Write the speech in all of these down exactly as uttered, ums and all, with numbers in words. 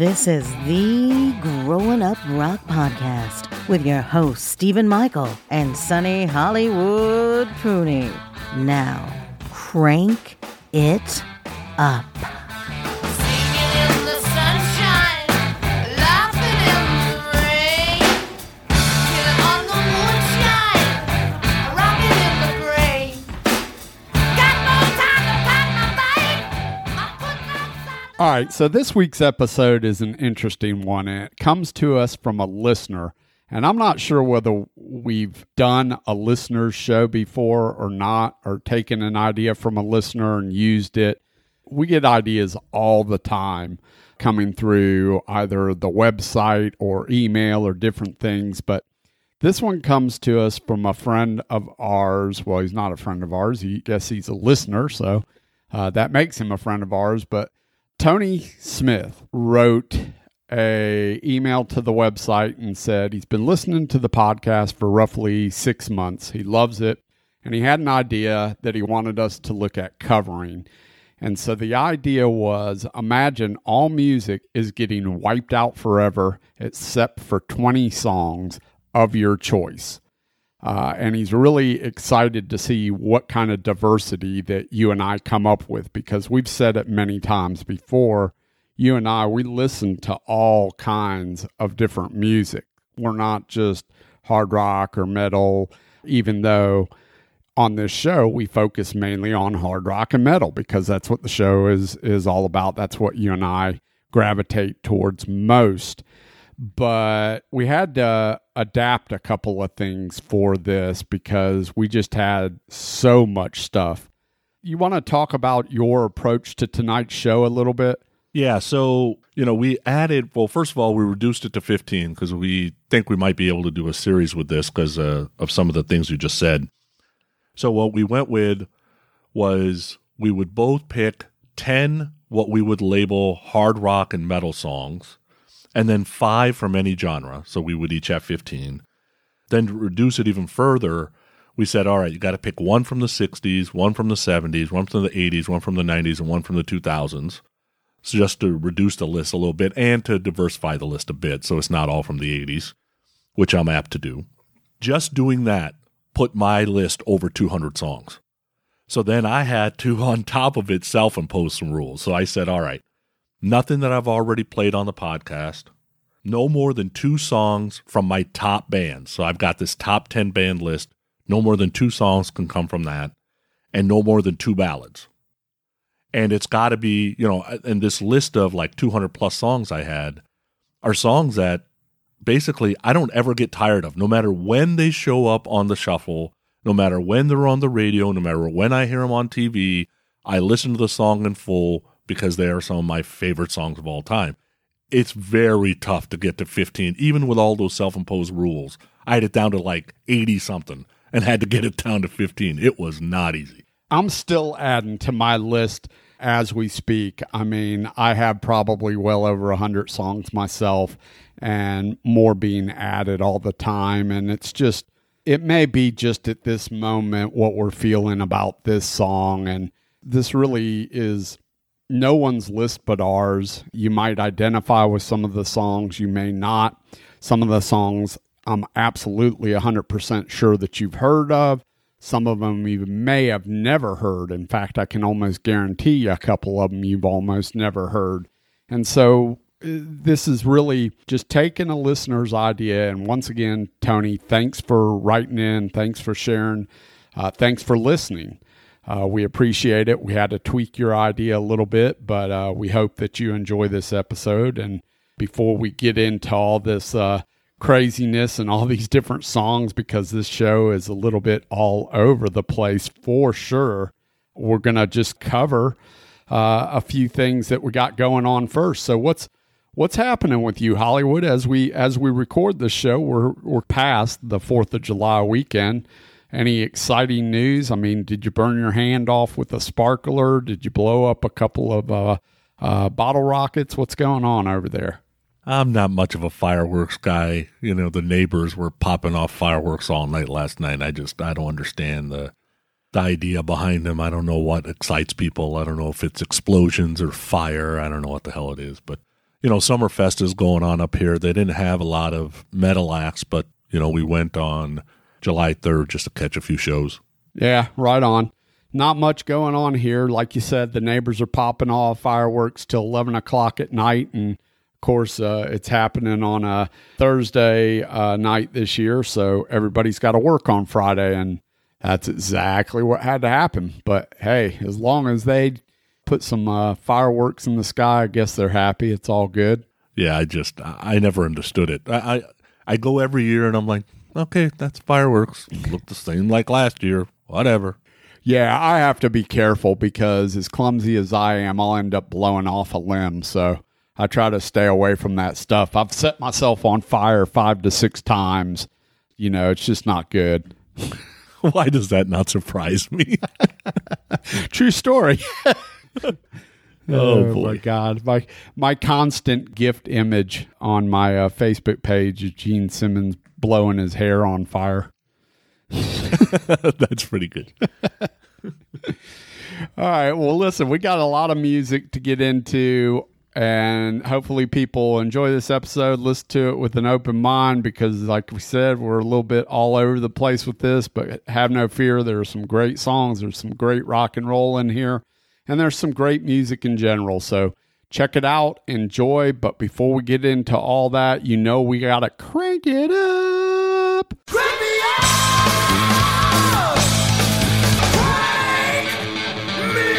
This is the Growing Up Rock Podcast with your hosts, Stephen Michael and Sonny Hollywood Pooney. Now, crank it up. All right, so this week's episode is an interesting one, and it comes to us from a listener. And I'm not sure whether we've done a listener's show before or not, or taken an idea from a listener and used it. We get ideas all the time coming through either the website or email or different things. But this one comes to us from a friend of ours. Well, he's not a friend of ours. I guess he's a listener, so uh, that makes him a friend of ours, but Tony Smith wrote a email to the website and said he's been listening to the podcast for roughly six months. He loves it, and he had an idea that he wanted us to look at covering. And so the idea was, imagine all music is getting wiped out forever except for twenty songs of your choice. Uh, and he's really excited to see what kind of diversity that you and I come up with, because we've said it many times before. You and I, we listen to all kinds of different music. We're not just hard rock or metal, even though on this show we focus mainly on hard rock and metal because that's what the show is is all about. That's what you and I gravitate towards most. But we had to adapt a couple of things for this because we just had so much stuff. You want to talk about your approach to tonight's show a little bit? Yeah. So, you know, we added, well, first of all, we reduced it to fifteen because we think we might be able to do a series with this because uh, of some of the things you just said. So what we went with was we would both pick ten what we would label hard rock and metal songs, and then five from any genre, so we would each have fifteen. Then to reduce it even further, we said, all right, you got to pick one from the sixties, one from the seventies, one from the eighties, one from the nineties, and one from the two thousands, so just to reduce the list a little bit and to diversify the list a bit so it's not all from the eighties, which I'm apt to do. Just doing that put my list over two hundred songs. So then I had to, on top of it, self-impose some rules. So I said, all right, nothing that I've already played on the podcast. No more than two songs from my top bands. So I've got this top ten band list. No more than two songs can come from that. And no more than two ballads. And it's got to be, you know, and this list of like two hundred plus songs I had are songs that basically I don't ever get tired of. No matter when they show up on the shuffle, no matter when they're on the radio, no matter when I hear them on T V, I listen to the song in full, because they are some of my favorite songs of all time. It's very tough to get to fifteen, even with all those self-imposed rules. I had it down to like eighty-something and had to get it down to fifteen. It was not easy. I'm still adding to my list as we speak. I mean, I have probably well over one hundred songs myself and more being added all the time. And it's just, it may be just at this moment what we're feeling about this song. And this really is no one's list but ours. You might identify with some of the songs, you may not. Some of the songs I'm absolutely one hundred percent sure that you've heard of. Some of them you may have never heard. In fact, I can almost guarantee a couple of them you've almost never heard. And so this is really just taking a listener's idea. And once again, Tony, thanks for writing in. Thanks for sharing. Uh, thanks for listening. Uh, we appreciate it. We had to tweak your idea a little bit, but uh, we hope that you enjoy this episode. And before we get into all this uh, craziness and all these different songs, because this show is a little bit all over the place for sure, we're going to just cover uh, a few things that we got going on first. So what's what's happening with you, Hollywood? As we as we record this show, we're we're past the fourth of July weekend. Any exciting news? I mean, did you burn your hand off with a sparkler? Did you blow up a couple of uh, uh, bottle rockets? What's going on over there? I'm not much of a fireworks guy. You know, the neighbors were popping off fireworks all night last night. I just, I don't understand the, the idea behind them. I don't know what excites people. I don't know if it's explosions or fire. I don't know what the hell it is. But you know, Summerfest is going on up here. They didn't have a lot of metal acts, but, you know, we went on July third just to catch a few shows. Yeah, right on. Not much going on here. Like you said, the neighbors are popping off fireworks till eleven o'clock at night. And, of course, uh, it's happening on a Thursday uh, night this year. So everybody's got to work on Friday. And that's exactly what had to happen. But, hey, as long as they put some uh, fireworks in the sky, I guess they're happy. It's all good. Yeah, I just, I never understood it. I I, I go every year and I'm like, okay, that's fireworks. Look the same like last year. Whatever. Yeah, I have to be careful because as clumsy as I am, I'll end up blowing off a limb. So I try to stay away from that stuff. I've set myself on fire five to six times. You know, it's just not good. Why does that not surprise me? True story. oh, oh boy. My God. My my constant gift image on my uh, Facebook page is Gene Simmons blowing his hair on fire. That's pretty good. All right. Well, listen, we got a lot of music to get into, and hopefully people enjoy this episode. Listen to it with an open mind because, like we said, we're a little bit all over the place with this, but have no fear. There are some great songs. There's some great rock and roll in here. And there's some great music in general, so check it out, enjoy. But before we get into all that, you know we got to crank it up. Crank me up! Crank me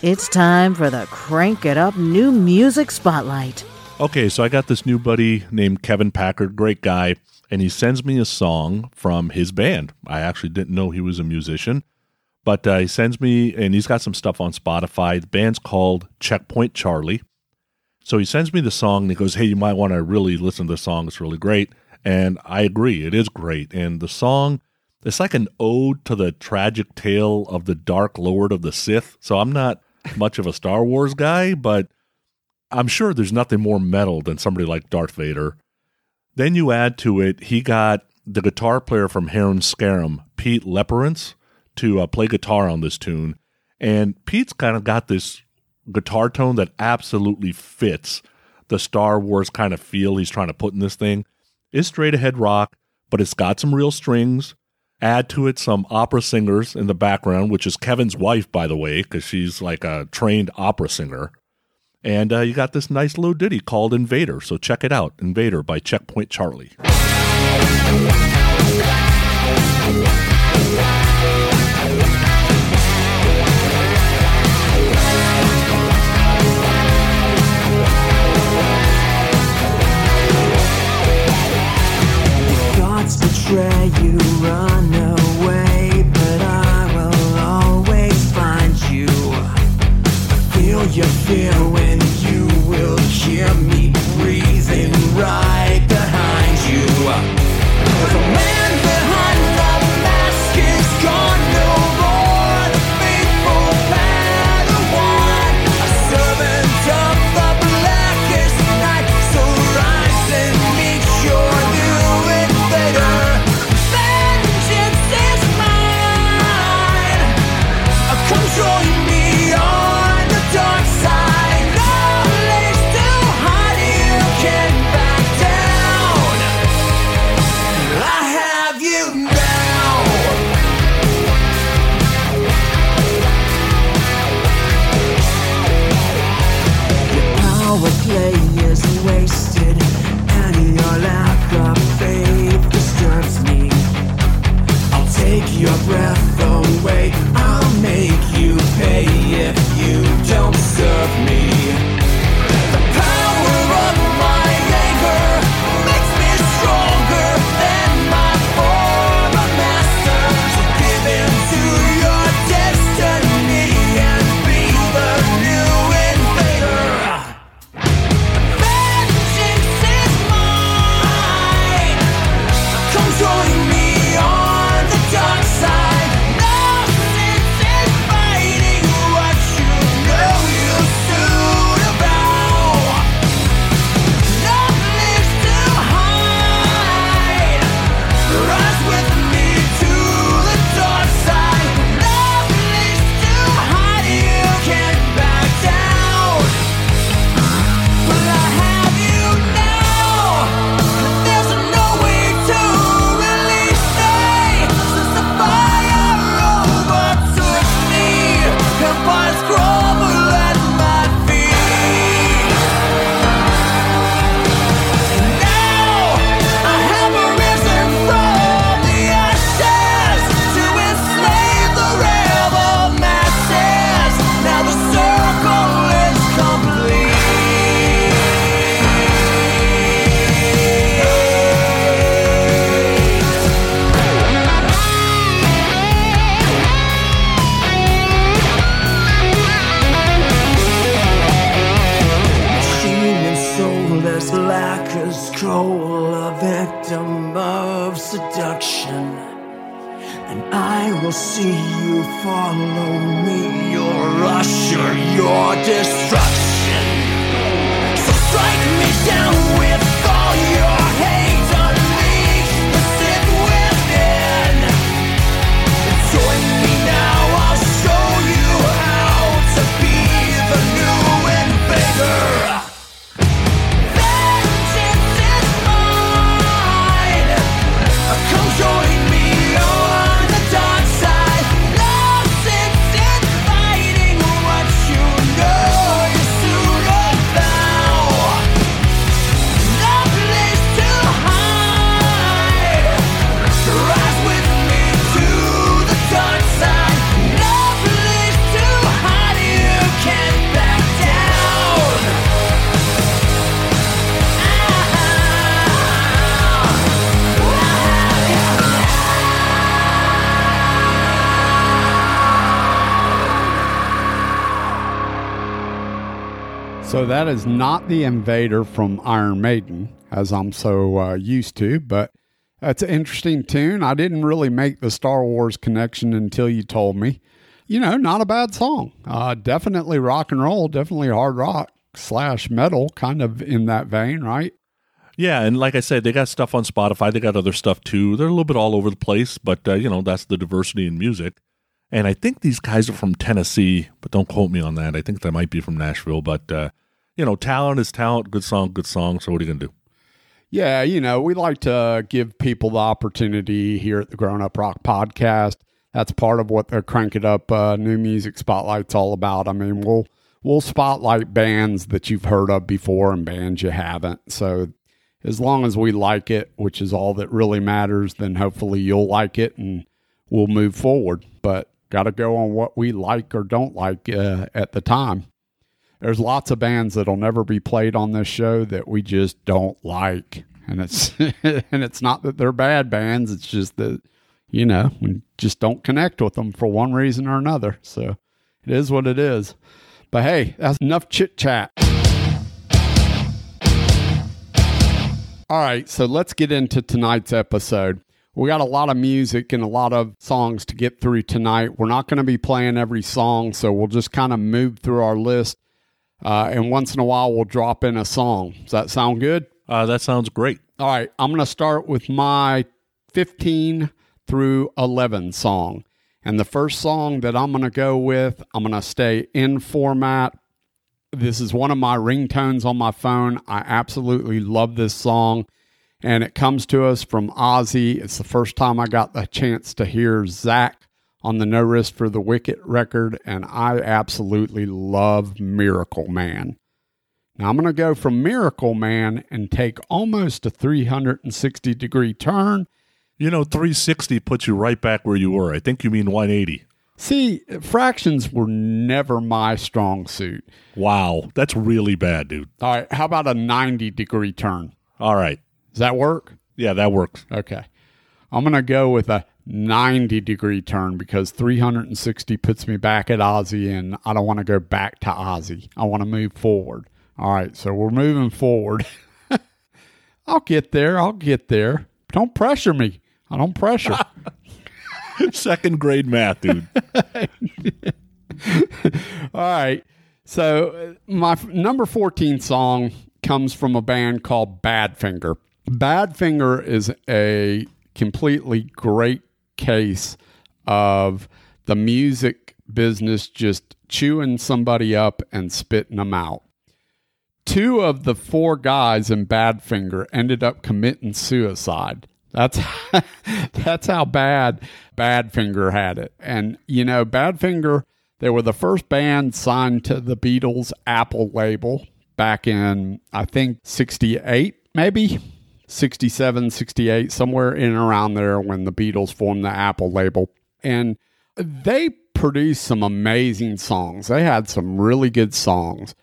up! It's time for the Crank It Up New Music Spotlight. Okay, so I got this new buddy named Kevin Packard, great guy. And he sends me a song from his band. I actually didn't know he was a musician, but uh, he sends me, and he's got some stuff on Spotify. The band's called Checkpoint Charley. So he sends me the song, and he goes, hey, you might want to really listen to the song. It's really great. And I agree, it is great. And the song, it's like an ode to the tragic tale of the Dark Lord of the Sith. So I'm not much of a Star Wars guy, but I'm sure there's nothing more metal than somebody like Darth Vader. Then you add to it, he got the guitar player from Harum Scarum, Pete Leperance, to uh, play guitar on this tune. And Pete's kind of got this guitar tone that absolutely fits the Star Wars kind of feel he's trying to put in this thing. It's straight-ahead rock, but it's got some real strings. Add to it some opera singers in the background, which is Kevin's wife, by the way, because she's like a trained opera singer. And uh, you got this nice little ditty called Invader. So check it out. Invader by Checkpoint Charley. If gods betray you, run away, but I will always find you. Feel your fear when hear me breathing right behind you. The man behind the mask is gone, no more the faithful Padawan, a servant of the blackest night. So rise and meet your new invader. Vengeance is mine. Control me on the dark side. Wasted, and your lack of faith disturbs me. I'll take your breath away. I'll make you pay if you don't serve me. The power of my anger makes me stronger than my former master. So give in to your destiny and be the new invader. Join me on the dark side. again, and I will see you follow me. Your usher, your destruction. So strike me down with all your hate, unleash the sin within. Join me now, I'll show you how to be the new invader. So that is not the Invader from Iron Maiden, as I'm so uh, used to, but that's an interesting tune. I didn't really make the Star Wars connection until you told me. You know, not a bad song. Uh, definitely rock and roll, definitely hard rock slash metal, kind of in that vein, right? Yeah, and like I said, they got stuff on Spotify. They got other stuff, too. They're a little bit all over the place, but, uh, you know, that's the diversity in music. And I think these guys are from Tennessee, but don't quote me on that. I think they might be from Nashville, but... Uh, You know, talent is talent, good song, good song, so what are you going to do? Yeah, you know, we like to give people the opportunity here at the Grown Up Rock Podcast. That's part of what their Crank It Up uh, New Music Spotlight's all about. I mean, we'll we'll spotlight bands that you've heard of before and bands you haven't. So as long as we like it, which is all that really matters, then hopefully you'll like it and we'll move forward. But got to go on what we like or don't like uh, at the time. There's lots of bands that'll never be played on this show that we just don't like. And it's and it's not that they're bad bands. It's just that, you know, we just don't connect with them for one reason or another. So it is what it is. But hey, that's enough chit chat. All right, so let's get into tonight's episode. We got a lot of music and a lot of songs to get through tonight. We're not going to be playing every song, so we'll just kind of move through our list. Uh, and once in a while, we'll drop in a song. Does that sound good? Uh, that sounds great. All right. I'm going to start with my fifteen through eleven song. And the first song that I'm going to go with, I'm going to stay in format. This is one of my ringtones on my phone. I absolutely love this song. And it comes to us from Ozzy. It's the first time I got the chance to hear Zach on the No Risk for the Wicked record, and I absolutely love Miracle Man. Now, I'm going to go from Miracle Man and take almost a three sixty degree turn. You know, three sixty puts you right back where you were. I think you mean one eighty. See, fractions were never my strong suit. Wow, that's really bad, dude. All right, how about a ninety degree turn? All right. Does that work? Yeah, that works. Okay. I'm going to go with a ninety degree turn because three sixty puts me back at Ozzy, and I don't want to go back to Ozzy. I want to move forward. All right, so we're moving forward. I'll get there. I'll get there. Don't pressure me. I don't pressure. Second grade math, dude. All right, so my number fourteen song comes from a band called Badfinger. Badfinger is a completely great case of the music business just chewing somebody up and spitting them out. Two of the four guys in Badfinger ended up committing suicide. That's that's how bad Badfinger had it. And, you know, Badfinger, they were the first band signed to the Beatles' Apple label back in, I think, sixty-eight, maybe? sixty-seven, sixty-eight, somewhere in and around there when the Beatles formed the Apple label. And they produced some amazing songs. They had some really good songs,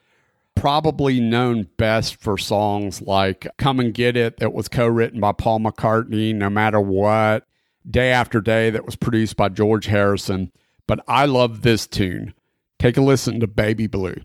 probably known best for songs like Come and Get It, that was co-written by Paul McCartney, No Matter What, Day After Day, that was produced by George Harrison. But I love this tune. Take a listen to Baby Blue.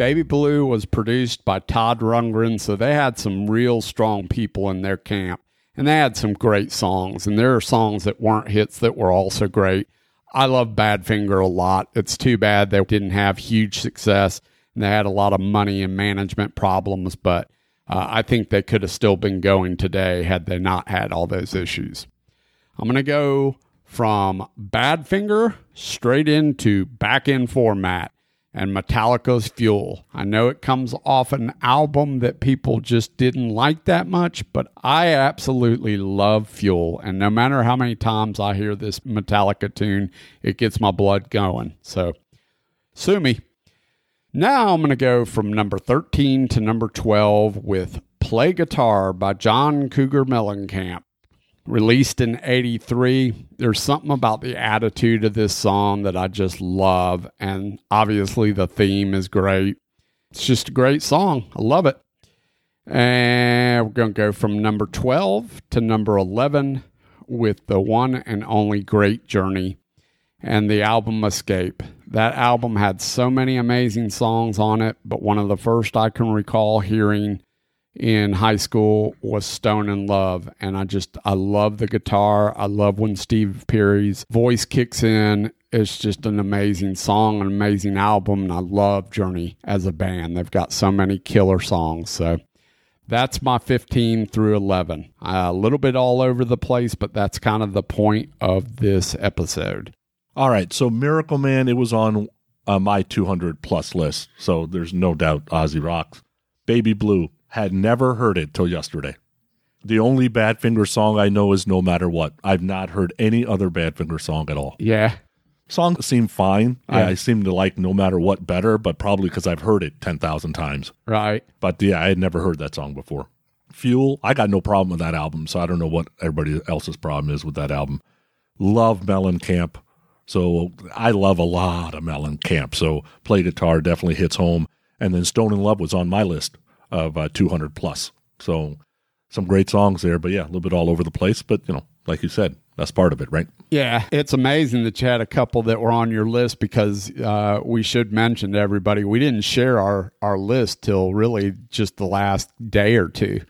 Baby Blue was produced by Todd Rundgren, so they had some real strong people in their camp, and they had some great songs, and there are songs that weren't hits that were also great. I love Badfinger a lot. It's too bad they didn't have huge success, and they had a lot of money and management problems, but uh, I think they could have still been going today had they not had all those issues. I'm going to go from Badfinger straight into Back in Format and Metallica's Fuel. I know it comes off an album that people just didn't like that much, but I absolutely love Fuel. And no matter how many times I hear this Metallica tune, it gets my blood going. So, sue me. Now I'm going to go from number thirteen to number twelve with Play Guitar by John Cougar Mellencamp. Released in eighty-three, there's something about the attitude of this song that I just love, and obviously the theme is great. It's just a great song. I love it. And we're going to go from number twelve to number eleven with the one and only Great Journey and the album Escape. That album had so many amazing songs on it, but one of the first I can recall hearing in high school was Stone in Love, and I just I love the guitar. I love when Steve Perry's voice kicks in. It's just an amazing song, an amazing album, and I love Journey as a band. They've got so many killer songs. So that's my fifteen through eleven. Uh, a little bit all over the place, but that's kind of the point of this episode. All right, so Miracle Man, it was on uh, my two hundred plus list, so there's no doubt Ozzy rocks. Baby Blue, had never heard it till yesterday. The only Badfinger song I know is No Matter What. I've not heard any other Badfinger song at all. Yeah. Songs seem fine. Yeah. I, I seem to like No Matter What better, but probably because I've heard it ten thousand times. Right. But yeah, I had never heard that song before. Fuel, I got no problem with that album, so I don't know what everybody else's problem is with that album. Love Mellencamp. So I love a lot of Mellencamp. So Play Guitar definitely hits home. And then Stone in Love was on my list of uh, two hundred plus. So some great songs there, but yeah, a little bit all over the place, but you know, like you said, that's part of it, right? Yeah. It's amazing that you had a couple that were on your list because uh, we should mention to everybody, we didn't share our, our list till really just the last day or two.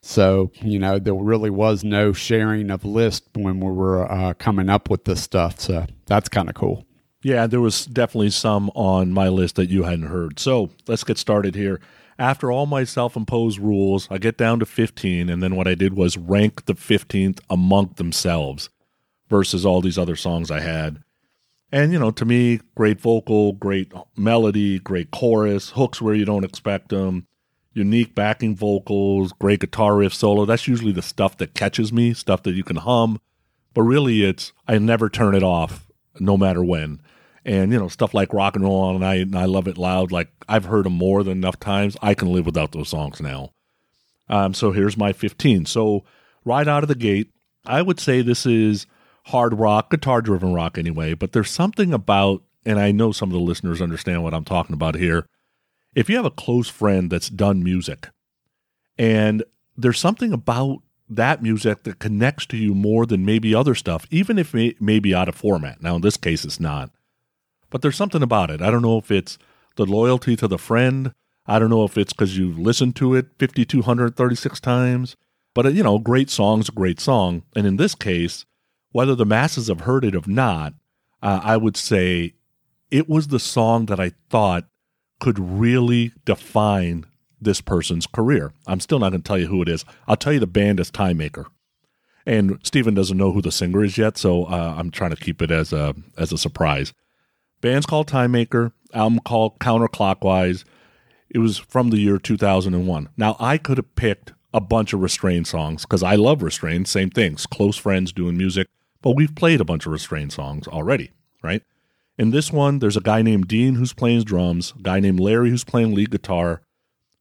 So, you know, there really was no sharing of list when we were uh, coming up with this stuff. So that's kind of cool. Yeah, there was definitely some on my list that you hadn't heard. So let's get started here. After all my self-imposed rules, I get down to fifteen, and then what I did was rank the fifteenth among themselves versus all these other songs I had. And, you know, to me, great vocal, great melody, great chorus, hooks where you don't expect them, unique backing vocals, great guitar riff solo. That's usually the stuff that catches me, stuff that you can hum. But really, it's I never turn it off, no matter when. And, you know, stuff like Rock and Roll All Night and I Love It Loud, like I've heard them more than enough times. I can live without those songs now. Um, so here's my fifteen. So right out of the gate, I would say this is hard rock, guitar-driven rock anyway, but there's something about, and I know some of the listeners understand what I'm talking about here, if you have a close friend that's done music, and there's something about that music that connects to you more than maybe other stuff, even if it may be out of format. Now, in this case, it's not. But there's something about it. I don't know if it's the loyalty to the friend. I don't know if it's because you've listened to it five thousand two hundred thirty-six times. But, you know, great song's a great song. And in this case, whether the masses have heard it or not, uh, I would say it was the song that I thought could really define this person's career. I'm still not going to tell you who it is. I'll tell you the band is Timemaker. And Stephen doesn't know who the singer is yet, so uh, I'm trying to keep it as a as a surprise. Band's called Timemaker, album called Counterclockwise. It was from the year two thousand one. Now, I could have picked a bunch of Restrayned songs because I love Restrayned. Same things, close friends doing music, but we've played a bunch of Restrayned songs already, right? In this one, there's a guy named Dean who's playing drums, a guy named Larry who's playing lead guitar.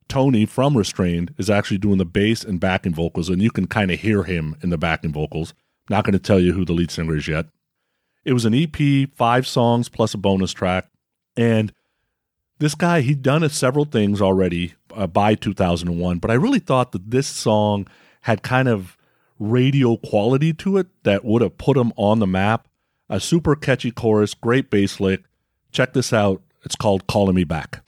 Tony from Restrayned is actually doing the bass and backing vocals, and you can kind of hear him in the backing vocals. Not going to tell you who the lead singer is yet. It was an E P, five songs plus a bonus track. And this guy, he'd done several things already uh, by two thousand one, but I really thought that this song had kind of radio quality to it that would have put him on the map. A super catchy chorus, great bass lick. Check this out. It's called Calling Me Back.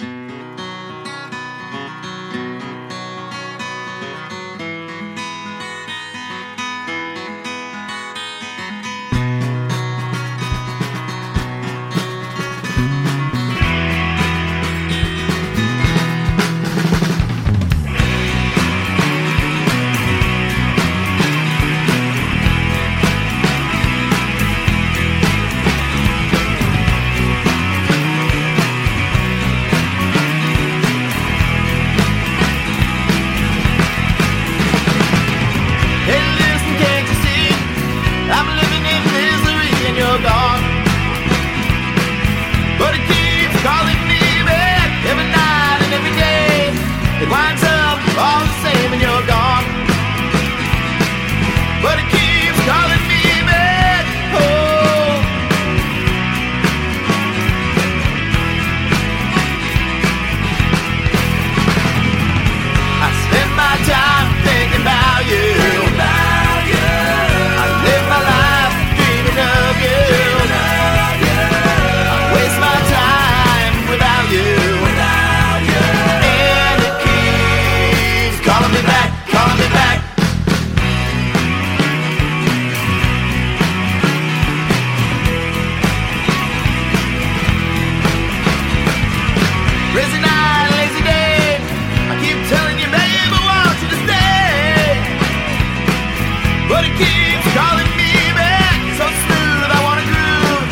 but it keeps calling me back. So smooth, I wanna groove,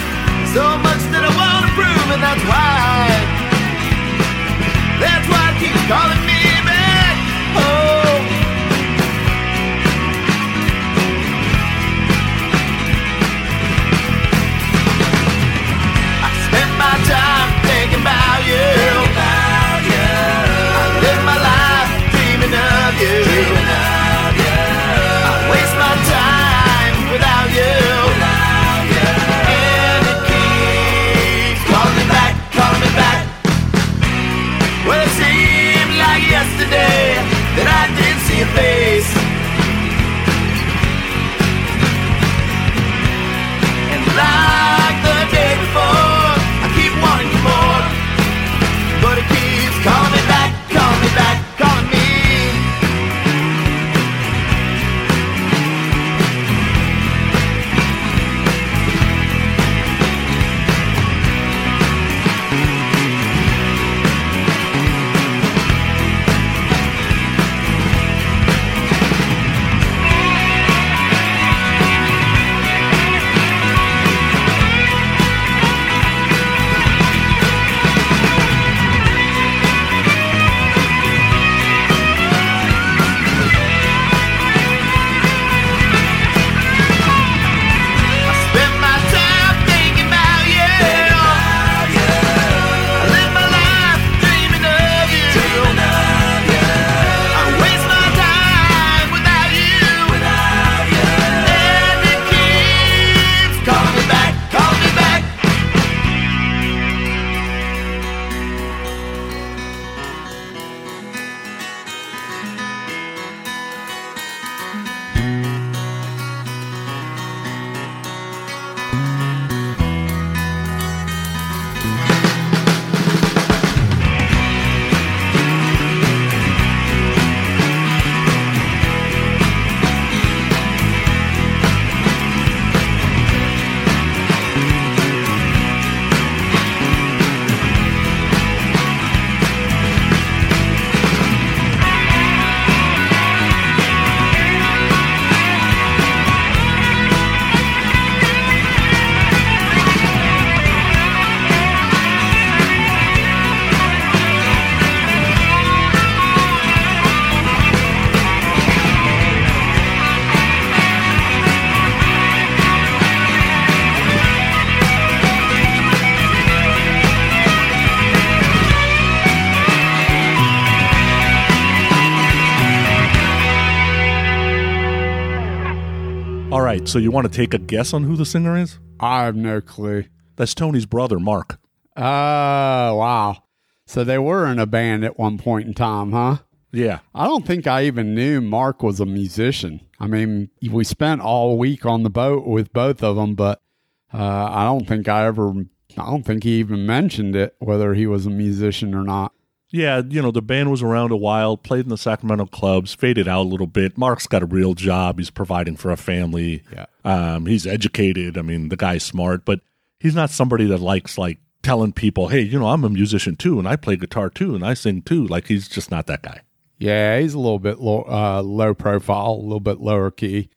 so much that I wanna prove, and that's why, that's why it keeps calling me back. Oh, I spent my time thinking about you, thinking about you. I lived my life dreaming of you, dreaming of you. That I did see your face, and like the day before, I keep wanting you more, but it keeps calling me back, calling me back, calling me. So you want to take a guess on who the singer is? I have no clue. That's Tony's brother, Mark. Oh, uh, wow. So they were in a band at one point in time, huh? Yeah. I don't think I even knew Mark was a musician. I mean, we spent all week on the boat with both of them, but uh, I don't think I ever, I don't think he even mentioned it, whether he was a musician or not. Yeah, you know, the band was around a while, played in the Sacramento clubs, faded out a little bit. Mark's got a real job. He's providing for a family. Yeah. Um, he's educated. I mean, the guy's smart, but he's not somebody that likes, like, telling people, hey, you know, I'm a musician too, and I play guitar too, and I sing too. Like, he's just not that guy. Yeah, he's a little bit low, uh, low profile, a little bit lower key.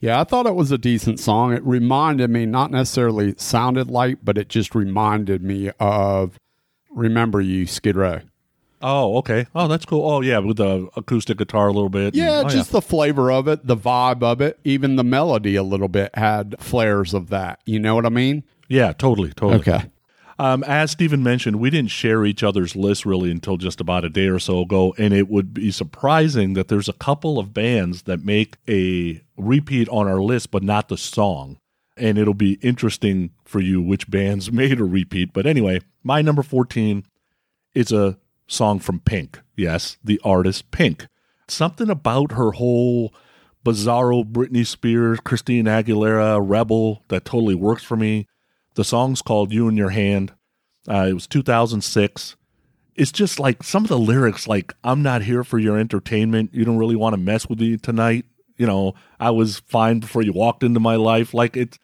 Yeah, I thought it was a decent song. It reminded me, not necessarily sounded like, but it just reminded me of Remember You, Skid Row. Oh, okay. Oh, that's cool. Oh, yeah, with the acoustic guitar a little bit. Yeah, and, oh, just yeah. the flavor of it, the vibe of it, even the melody a little bit had flares of that. You know what I mean? Yeah, totally, totally. Okay. Um, as Stephen mentioned, we didn't share each other's lists really until just about a day or so ago, and it would be surprising that there's a couple of bands that make a repeat on our list, but not the song. And it'll be interesting for you which bands made a repeat. But anyway, my number fourteen is a song from Pink. Yes, the artist Pink. Something about her whole bizarro Britney Spears, Christine Aguilera, rebel that totally works for me. The song's called You in Your Hand. Uh, it was two thousand six. It's just like some of the lyrics, like, I'm not here for your entertainment. You don't really want to mess with me tonight. You know, I was fine before you walked into my life. Like, it's,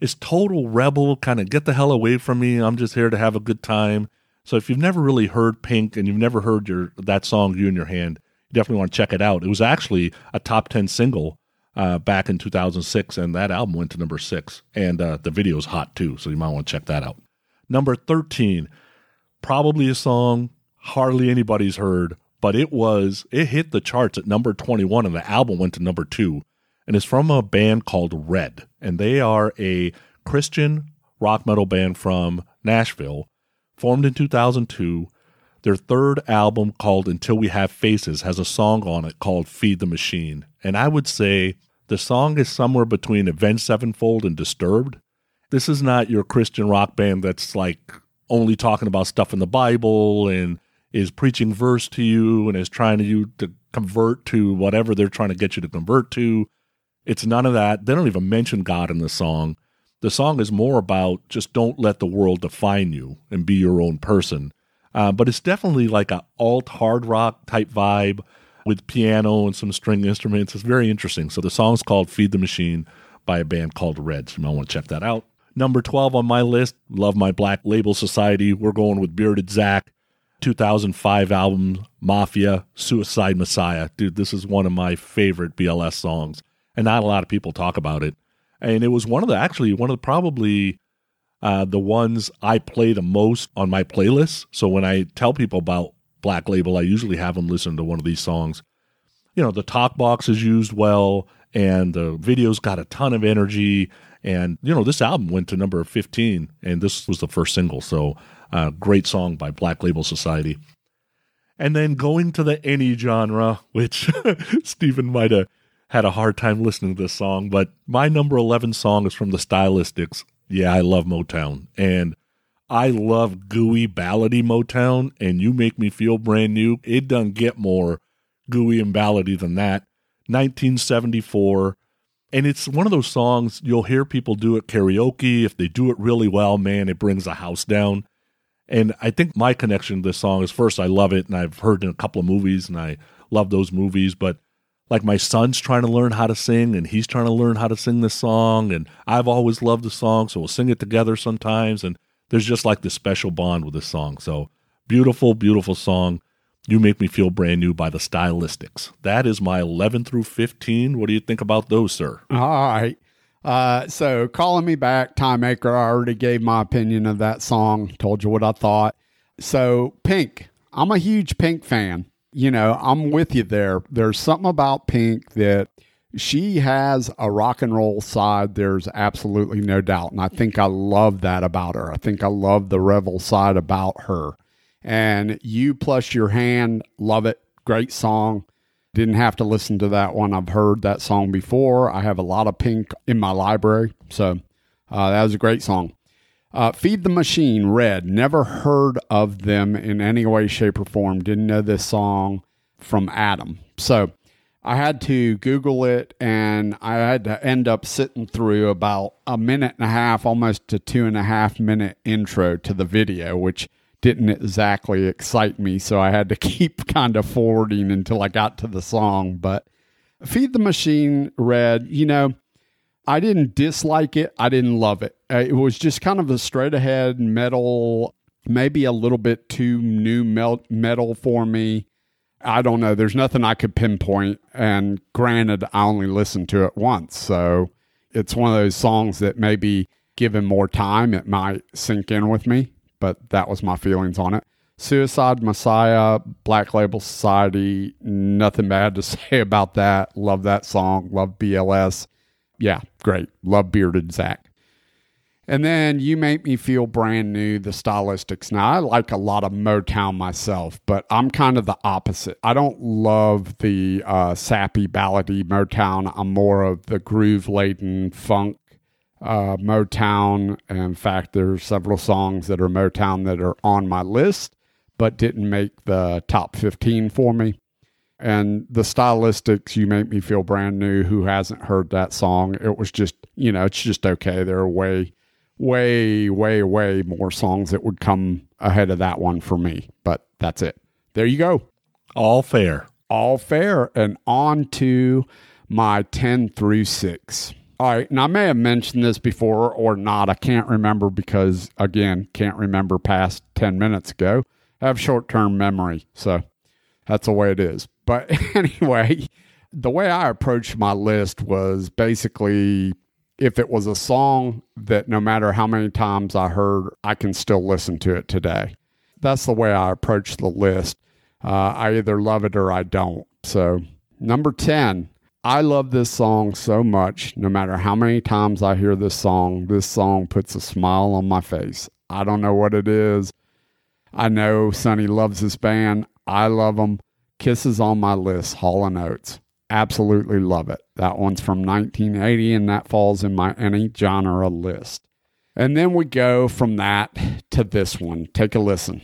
it's total rebel, kind of get the hell away from me. I'm just here to have a good time. So if you've never really heard Pink and you've never heard your that song, You in Your Hand, you definitely want to check it out. It was actually a top ten single uh, back in two thousand six, and that album went to number six. And uh, the video's hot, too, so you might want to check that out. Number thirteen, probably a song hardly anybody's heard, but it was it hit the charts at number twenty-one, and the album went to number two. And it's from a band called Red, and they are a Christian rock metal band from Nashville, formed in two thousand two. Their third album, called Until We Have Faces, has a song on it called Feed the Machine. And I would say the song is somewhere between Avenged Sevenfold and Disturbed. This is not your Christian rock band that's like only talking about stuff in the Bible and is preaching verse to you and is trying to you to convert to whatever they're trying to get you to convert to. It's none of that. They don't even mention God in the song. The song is more about just don't let the world define you and be your own person. Uh, but it's definitely like an alt hard rock type vibe with piano and some string instruments. It's very interesting. So the song's called Feed the Machine by a band called Red. So you might want to check that out. Number twelve on my list, love my Black Label Society. We're going with Bearded Zach, two thousand five album, Mafia, Suicide Messiah. Dude, this is one of my favorite B L S songs, and not a lot of people talk about it. And it was one of the, actually, one of the probably... Uh, the ones I play the most on my playlist. So when I tell people about Black Label, I usually have them listen to one of these songs. You know, the talk box is used well, and the video's got a ton of energy. And, you know, this album went to number fifteen, and this was the first single. So uh, great song by Black Label Society. And then going to the any genre, which Stephen might have had a hard time listening to this song, but my number eleven song is from The Stylistics. Yeah, I love Motown, and I love gooey, ballady Motown, and You Make Me Feel Brand New. It doesn't get more gooey and ballady than that. nineteen seventy-four, and it's one of those songs you'll hear people do at karaoke. If they do it really well, man, it brings the house down. And I think my connection to this song is, first, I love it, and I've heard it in a couple of movies, and I love those movies, but like my son's trying to learn how to sing, and he's trying to learn how to sing this song, and I've always loved the song, so we'll sing it together sometimes, and there's just like this special bond with this song. So beautiful, beautiful song, You Make Me Feel Brand New by The Stylistics. That is my eleven through fifteen. What do you think about those, sir? All right. Uh, so calling me back, Timemaker, I already gave my opinion of that song, told you what I thought. So Pink, I'm a huge Pink fan. You know, I'm with you there. There's something about Pink that she has a rock and roll side. There's absolutely no doubt. And I think I love that about her. I think I love the rebel side about her. And You Plus Your Hand, love it. Great song. Didn't have to listen to that one. I've heard that song before. I have a lot of Pink in my library. So uh, that was a great song. Uh, Feed the Machine, Red. Never heard of them in any way, shape, or form. Didn't know this song from Adam. So I had to Google it, and I had to end up sitting through about a minute and a half, almost a two and a half minute intro to the video, which didn't exactly excite me. So I had to keep kind of forwarding until I got to the song. But Feed the Machine, Red, you know, I didn't dislike it. I didn't love it. It was just kind of a straight ahead metal, maybe a little bit too new metal for me. I don't know. There's nothing I could pinpoint. And granted, I only listened to it once. So it's one of those songs that maybe given more time, it might sink in with me. But that was my feelings on it. Suicide Messiah, Black Label Society, nothing bad to say about that. Love that song. Love B L S. Yeah, great. Love Bearded Zach. And then You Make Me Feel Brand New, The Stylistics. Now, I like a lot of Motown myself, but I'm kind of the opposite. I don't love the uh, sappy, ballady Motown. I'm more of the groove-laden funk uh, Motown. And in fact, there are several songs that are Motown that are on my list, but didn't make the top fifteen for me. And The Stylistics, You Make Me Feel Brand New. Who hasn't heard that song? It was just, you know, it's just okay. There are way, way, way, way more songs that would come ahead of that one for me. But that's it. There you go. All fair. All fair. And on to my ten through six. All right. And I may have mentioned this before or not. I can't remember because, again, can't remember past ten minutes ago. I have short-term memory. So that's the way it is. But anyway, the way I approached my list was basically, if it was a song that no matter how many times I heard, I can still listen to it today. That's the way I approach the list. Uh, I either love it or I don't. So number ten, I love this song so much. No matter how many times I hear this song, this song puts a smile on my face. I don't know what it is. I know Sonny loves this band. I love them. Kiss is on my list, Hall and Oates. Absolutely love it. That one's from nineteen eighty, and that falls in my any genre list. And then we go from that to this one. Take a listen.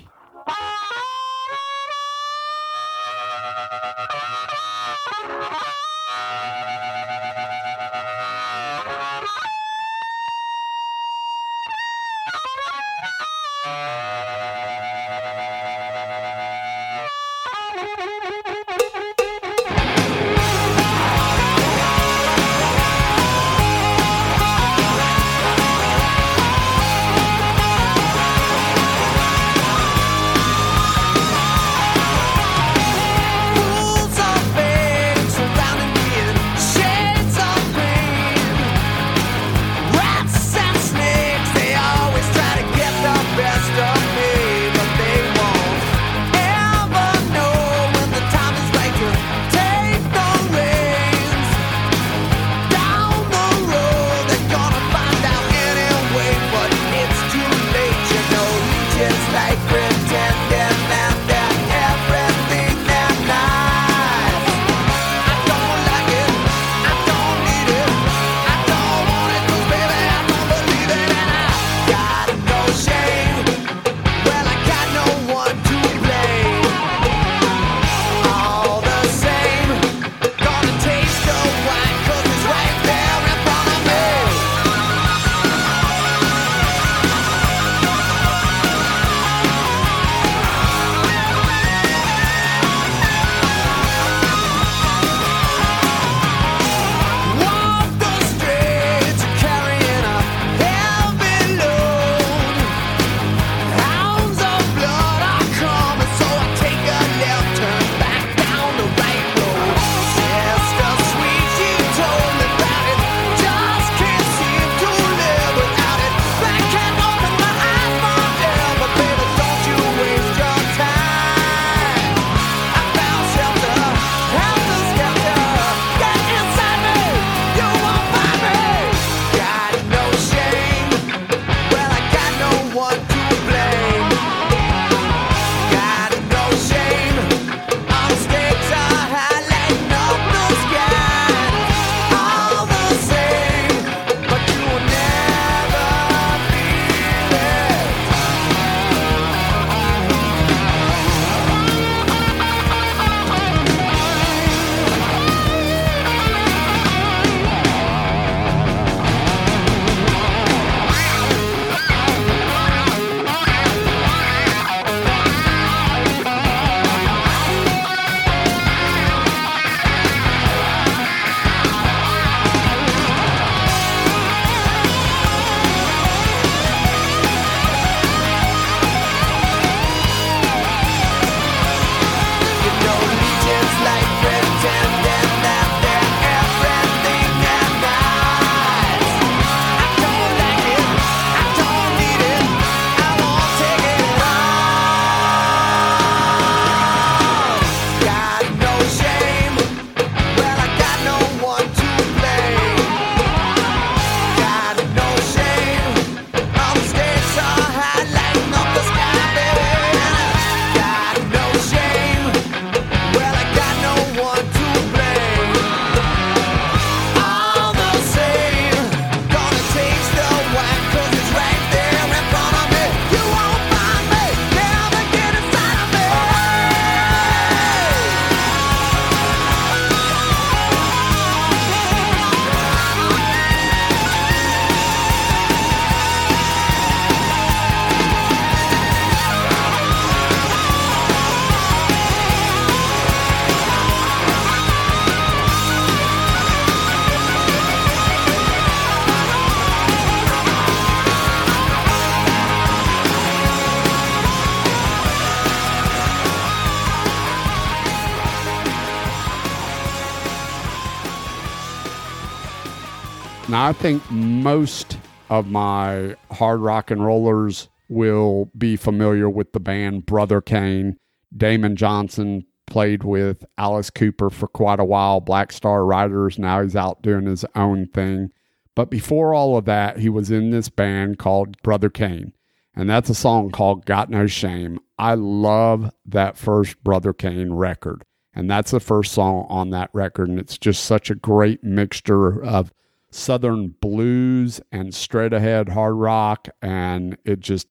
Now, I think most of my hard rock and rollers will be familiar with the band Brother Kane. Damon Johnson played with Alice Cooper for quite a while, Black Star Riders. Now he's out doing his own thing. But before all of that, he was in this band called Brother Kane. And that's a song called Got No Shame. I love that first Brother Kane record. And that's the first song on that record. And it's just such a great mixture of Southern blues and straight ahead hard rock. And it just,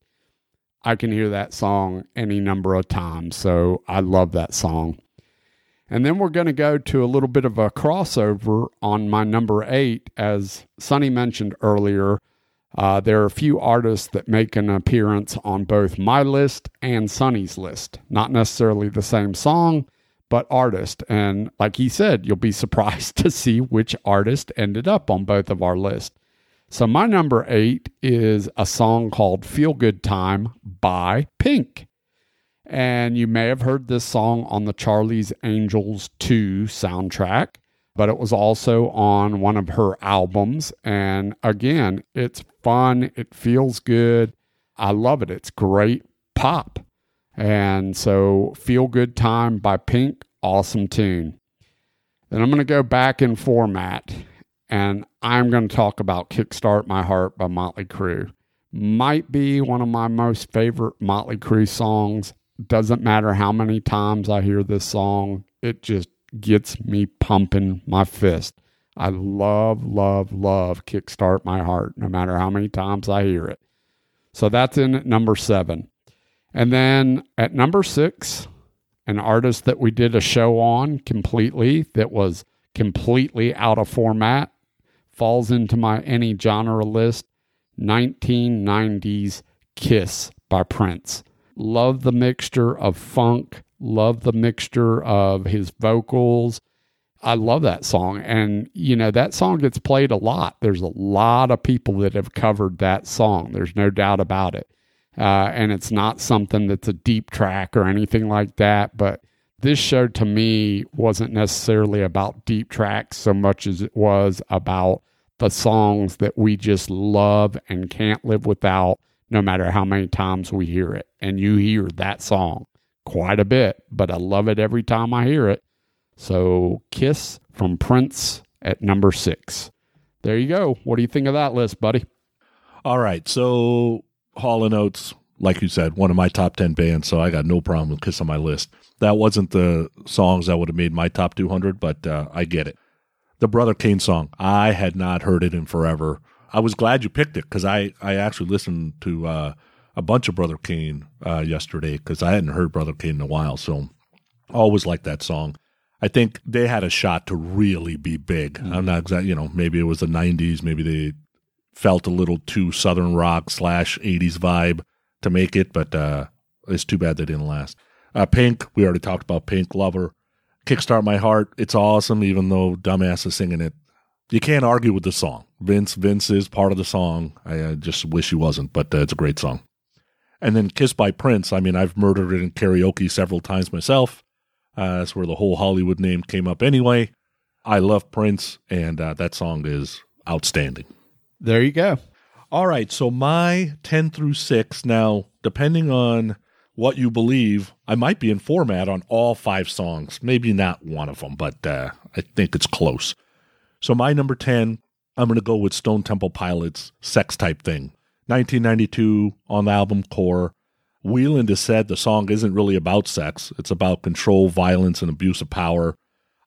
I can hear that song any number of times. So I love that song. And then we're going to go to a little bit of a crossover on my number eight. As Sonny mentioned earlier, uh, there are a few artists that make an appearance on both my list and Sonny's list. Not necessarily the same song, but artist. And like he said, you'll be surprised to see which artist ended up on both of our lists. So my number eight is a song called Feel Good Time by Pink. And you may have heard this song on the Charlie's Angels two soundtrack, but it was also on one of her albums. And again, it's fun. It feels good. I love it. It's great pop. And so Feel Good Time by Pink, awesome tune. Then I'm going to go back in format, and I'm going to talk about Kickstart My Heart by Motley Crue. Might be one of my most favorite Motley Crue songs. Doesn't matter how many times I hear this song, it just gets me pumping my fist. I love, love, love Kickstart My Heart, no matter how many times I hear it. So that's in at number seven. And then at number six, an artist that we did a show on completely that was completely out of format, falls into my any genre list, nineteen nineties Kiss by Prince. Love the mixture of funk, love the mixture of his vocals. I love that song. And, you know, that song gets played a lot. There's a lot of people that have covered that song. There's no doubt about it. Uh, and it's not something that's a deep track or anything like that. But this show to me wasn't necessarily about deep tracks so much as it was about the songs that we just love and can't live without, no matter how many times we hear it. And you hear that song quite a bit, but I love it every time I hear it. So Kiss from Prince at number six. There you go. What do you think of that list, buddy? All right. So Hall and Oates, like you said, one of my top ten bands, so I got no problem with Kiss on my list. That wasn't the songs that would have made my top two hundred, but uh, I get it. The Brother Kane song, I had not heard it in forever. I was glad you picked it because I, I actually listened to uh, a bunch of Brother Kane uh, yesterday because I hadn't heard Brother Kane in a while, so I always liked that song. I think they had a shot to really be big. Mm-hmm. I'm not exactly, you know, maybe it was the nineties, maybe they felt a little too Southern rock slash eighties vibe to make it, but uh, it's too bad they didn't last. Uh, Pink, we already talked about Pink, Lover. Kickstart My Heart, it's awesome, even though dumbass is singing it. You can't argue with the song. Vince Vince is part of the song. I uh, just wish he wasn't, but uh, it's a great song. And then Kiss by Prince, I mean, I've murdered it in karaoke several times myself. Uh, that's where the whole Hollywood name came up anyway. I love Prince, and uh, that song is outstanding. There you go. All right. So my ten through six. Now, depending on what you believe, I might be in format on all five songs. Maybe not one of them, but uh, I think it's close. So my number ten, I'm going to go with Stone Temple Pilots' Sex Type Thing. nineteen ninety-two on the album Core. Wieland has said the song isn't really about sex. It's about control, violence, and abuse of power.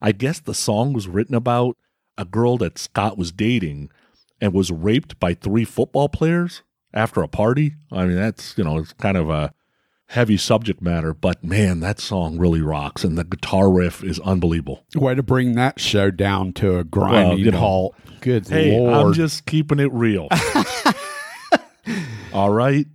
I guess the song was written about a girl that Scott was dating and was raped by three football players after a party. I mean, that's, you know, it's kind of a heavy subject matter, but man, that song really rocks, and the guitar riff is unbelievable. Way to bring that show down to a grinding well, you know, halt. Good hey, Lord. I'm just keeping it real. All right.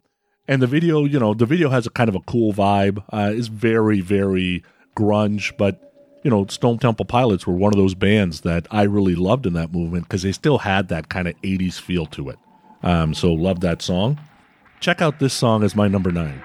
And the video, you know, the video has a kind of a cool vibe. Uh, it's very, very grunge, but you know, Stone Temple Pilots were one of those bands that I really loved in that movement because they still had that kind of eighties feel to it. Um, so love that song. Check out this song as my number nine.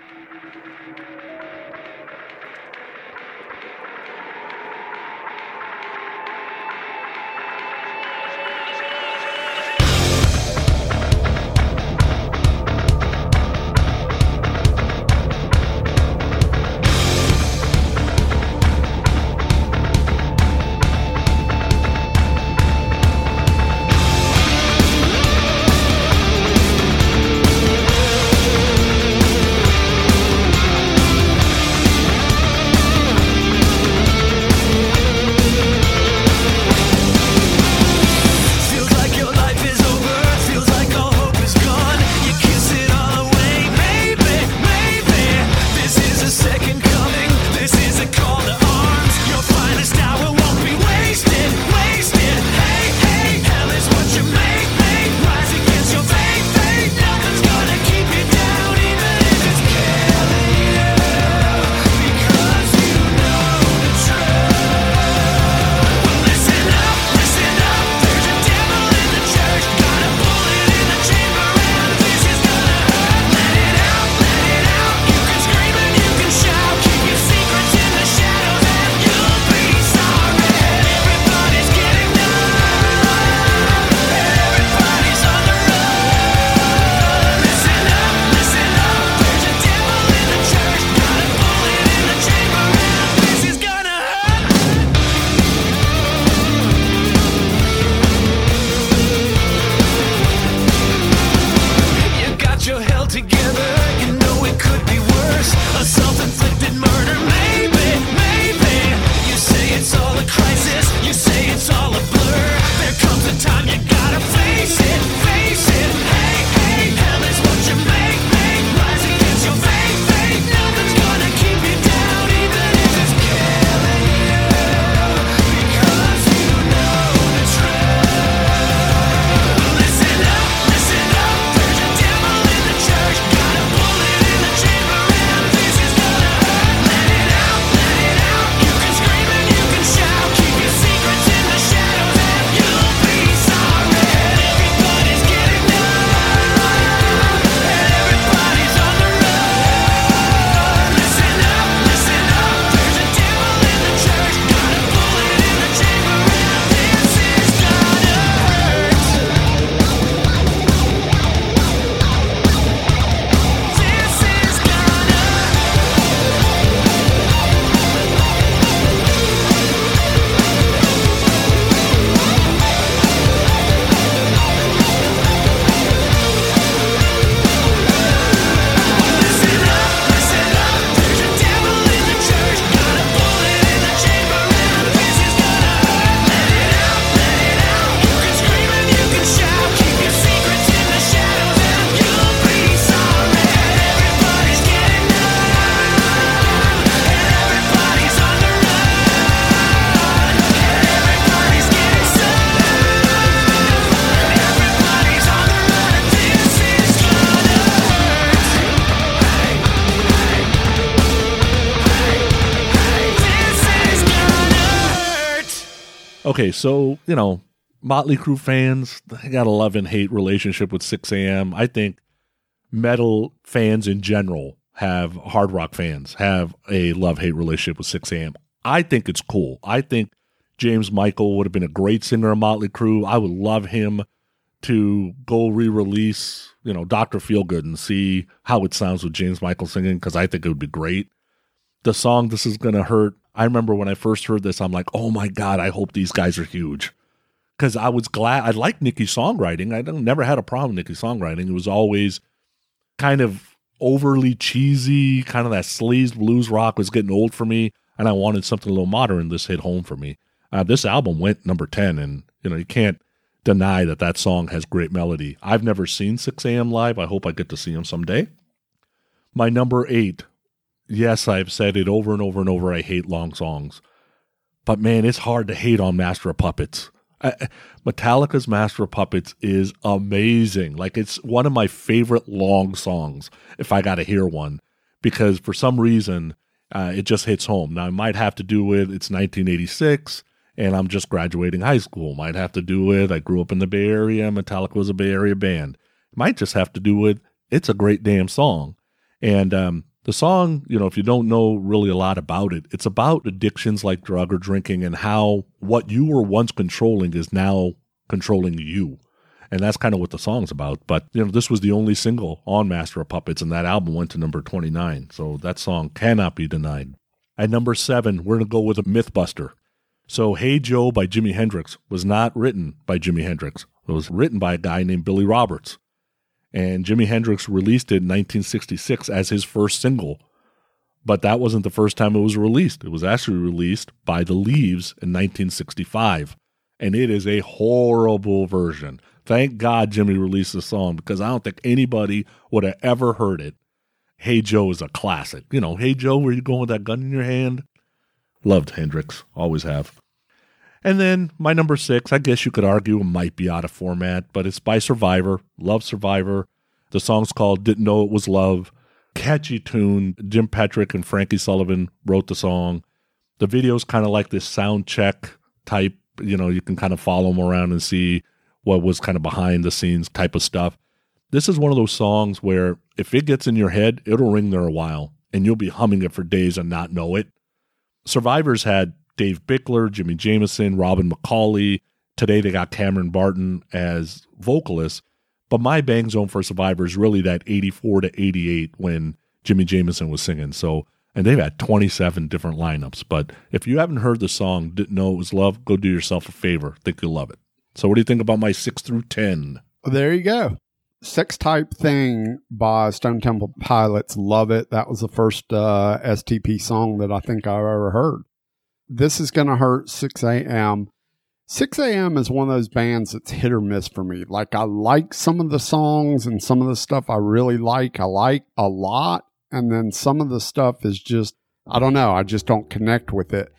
Okay, so, you know, Motley Crue fans, they got a love and hate relationship with six A M. I think metal fans in general have, hard rock fans have a love-hate relationship with six A M. I think it's cool. I think James Michael would have been a great singer of Motley Crue. I would love him to go re-release, you know, Doctor Feelgood and see how it sounds with James Michael singing, because I think it would be great. The song, This Is Gonna Hurt, I remember when I first heard this, I'm like, oh my God, I hope these guys are huge. Because I was glad, I liked Nicky's songwriting. I don't, never had a problem with Nicky's songwriting. It was always kind of overly cheesy, kind of that sleaze blues rock was getting old for me, and I wanted something a little modern. This hit home for me. Uh, this album went number ten, and you know you can't deny that that song has great melody. I've never seen six A M live. I hope I get to see him someday. My number eight. Yes, I've said it over and over and over. I hate long songs. But man, it's hard to hate on Master of Puppets. I, Metallica's Master of Puppets is amazing. Like, it's one of my favorite long songs, if I got to hear one, because for some reason, uh, it just hits home. Now, it might have to do with it's nineteen eighty-six, and I'm just graduating high school. Might have to do with I grew up in the Bay Area. Metallica was a Bay Area band. Might just have to do with it's a great damn song. And um, the song, you know, if you don't know really a lot about it, it's about addictions like drug or drinking and how what you were once controlling is now controlling you. And that's kind of what the song's about. But, you know, this was the only single on Master of Puppets, and that album went to number twenty-nine. So that song cannot be denied. At number seven, we're going to go with a Mythbuster. So Hey Joe by Jimi Hendrix was not written by Jimi Hendrix. It was written by a guy named Billy Roberts. And Jimi Hendrix released it in nineteen sixty-six as his first single. But that wasn't the first time it was released. It was actually released by The Leaves in nineteen sixty-five. And it is a horrible version. Thank God Jimmy released the song, because I don't think anybody would have ever heard it. Hey Joe is a classic. You know, Hey Joe, where you going with that gun in your hand? Loved Hendrix, always have. And then my number six, I guess you could argue it might be out of format, but it's by Survivor. Love Survivor. The song's called Didn't Know It Was Love. Catchy tune. Jim Patrick and Frankie Sullivan wrote the song. The video's kind of like this sound check type, you know, you can kind of follow them around and see what was kind of behind the scenes type of stuff. This is one of those songs where if it gets in your head, it'll ring there a while, and you'll be humming it for days and not know it. Survivor's had Dave Bickler, Jimmy Jameson, Robin McCauley. Today they got Cameron Barton as vocalist. But my bang zone for Survivor is really that eighty-four to eighty-eight when Jimmy Jameson was singing. So, and they've had twenty-seven different lineups. But if you haven't heard the song, Didn't Know It Was Love, go do yourself a favor. I think you'll love it. So what do you think about my six through ten? There you go. Sex Type Thing by Stone Temple Pilots. Love it. That was the first uh, S T P song that I think I've ever heard. This Is Gonna Hurt, six A M. six A M is one of those bands that's hit or miss for me. Like, I like some of the songs and some of the stuff I really like. I like a lot. And then some of the stuff is just, I don't know. I just don't connect with it.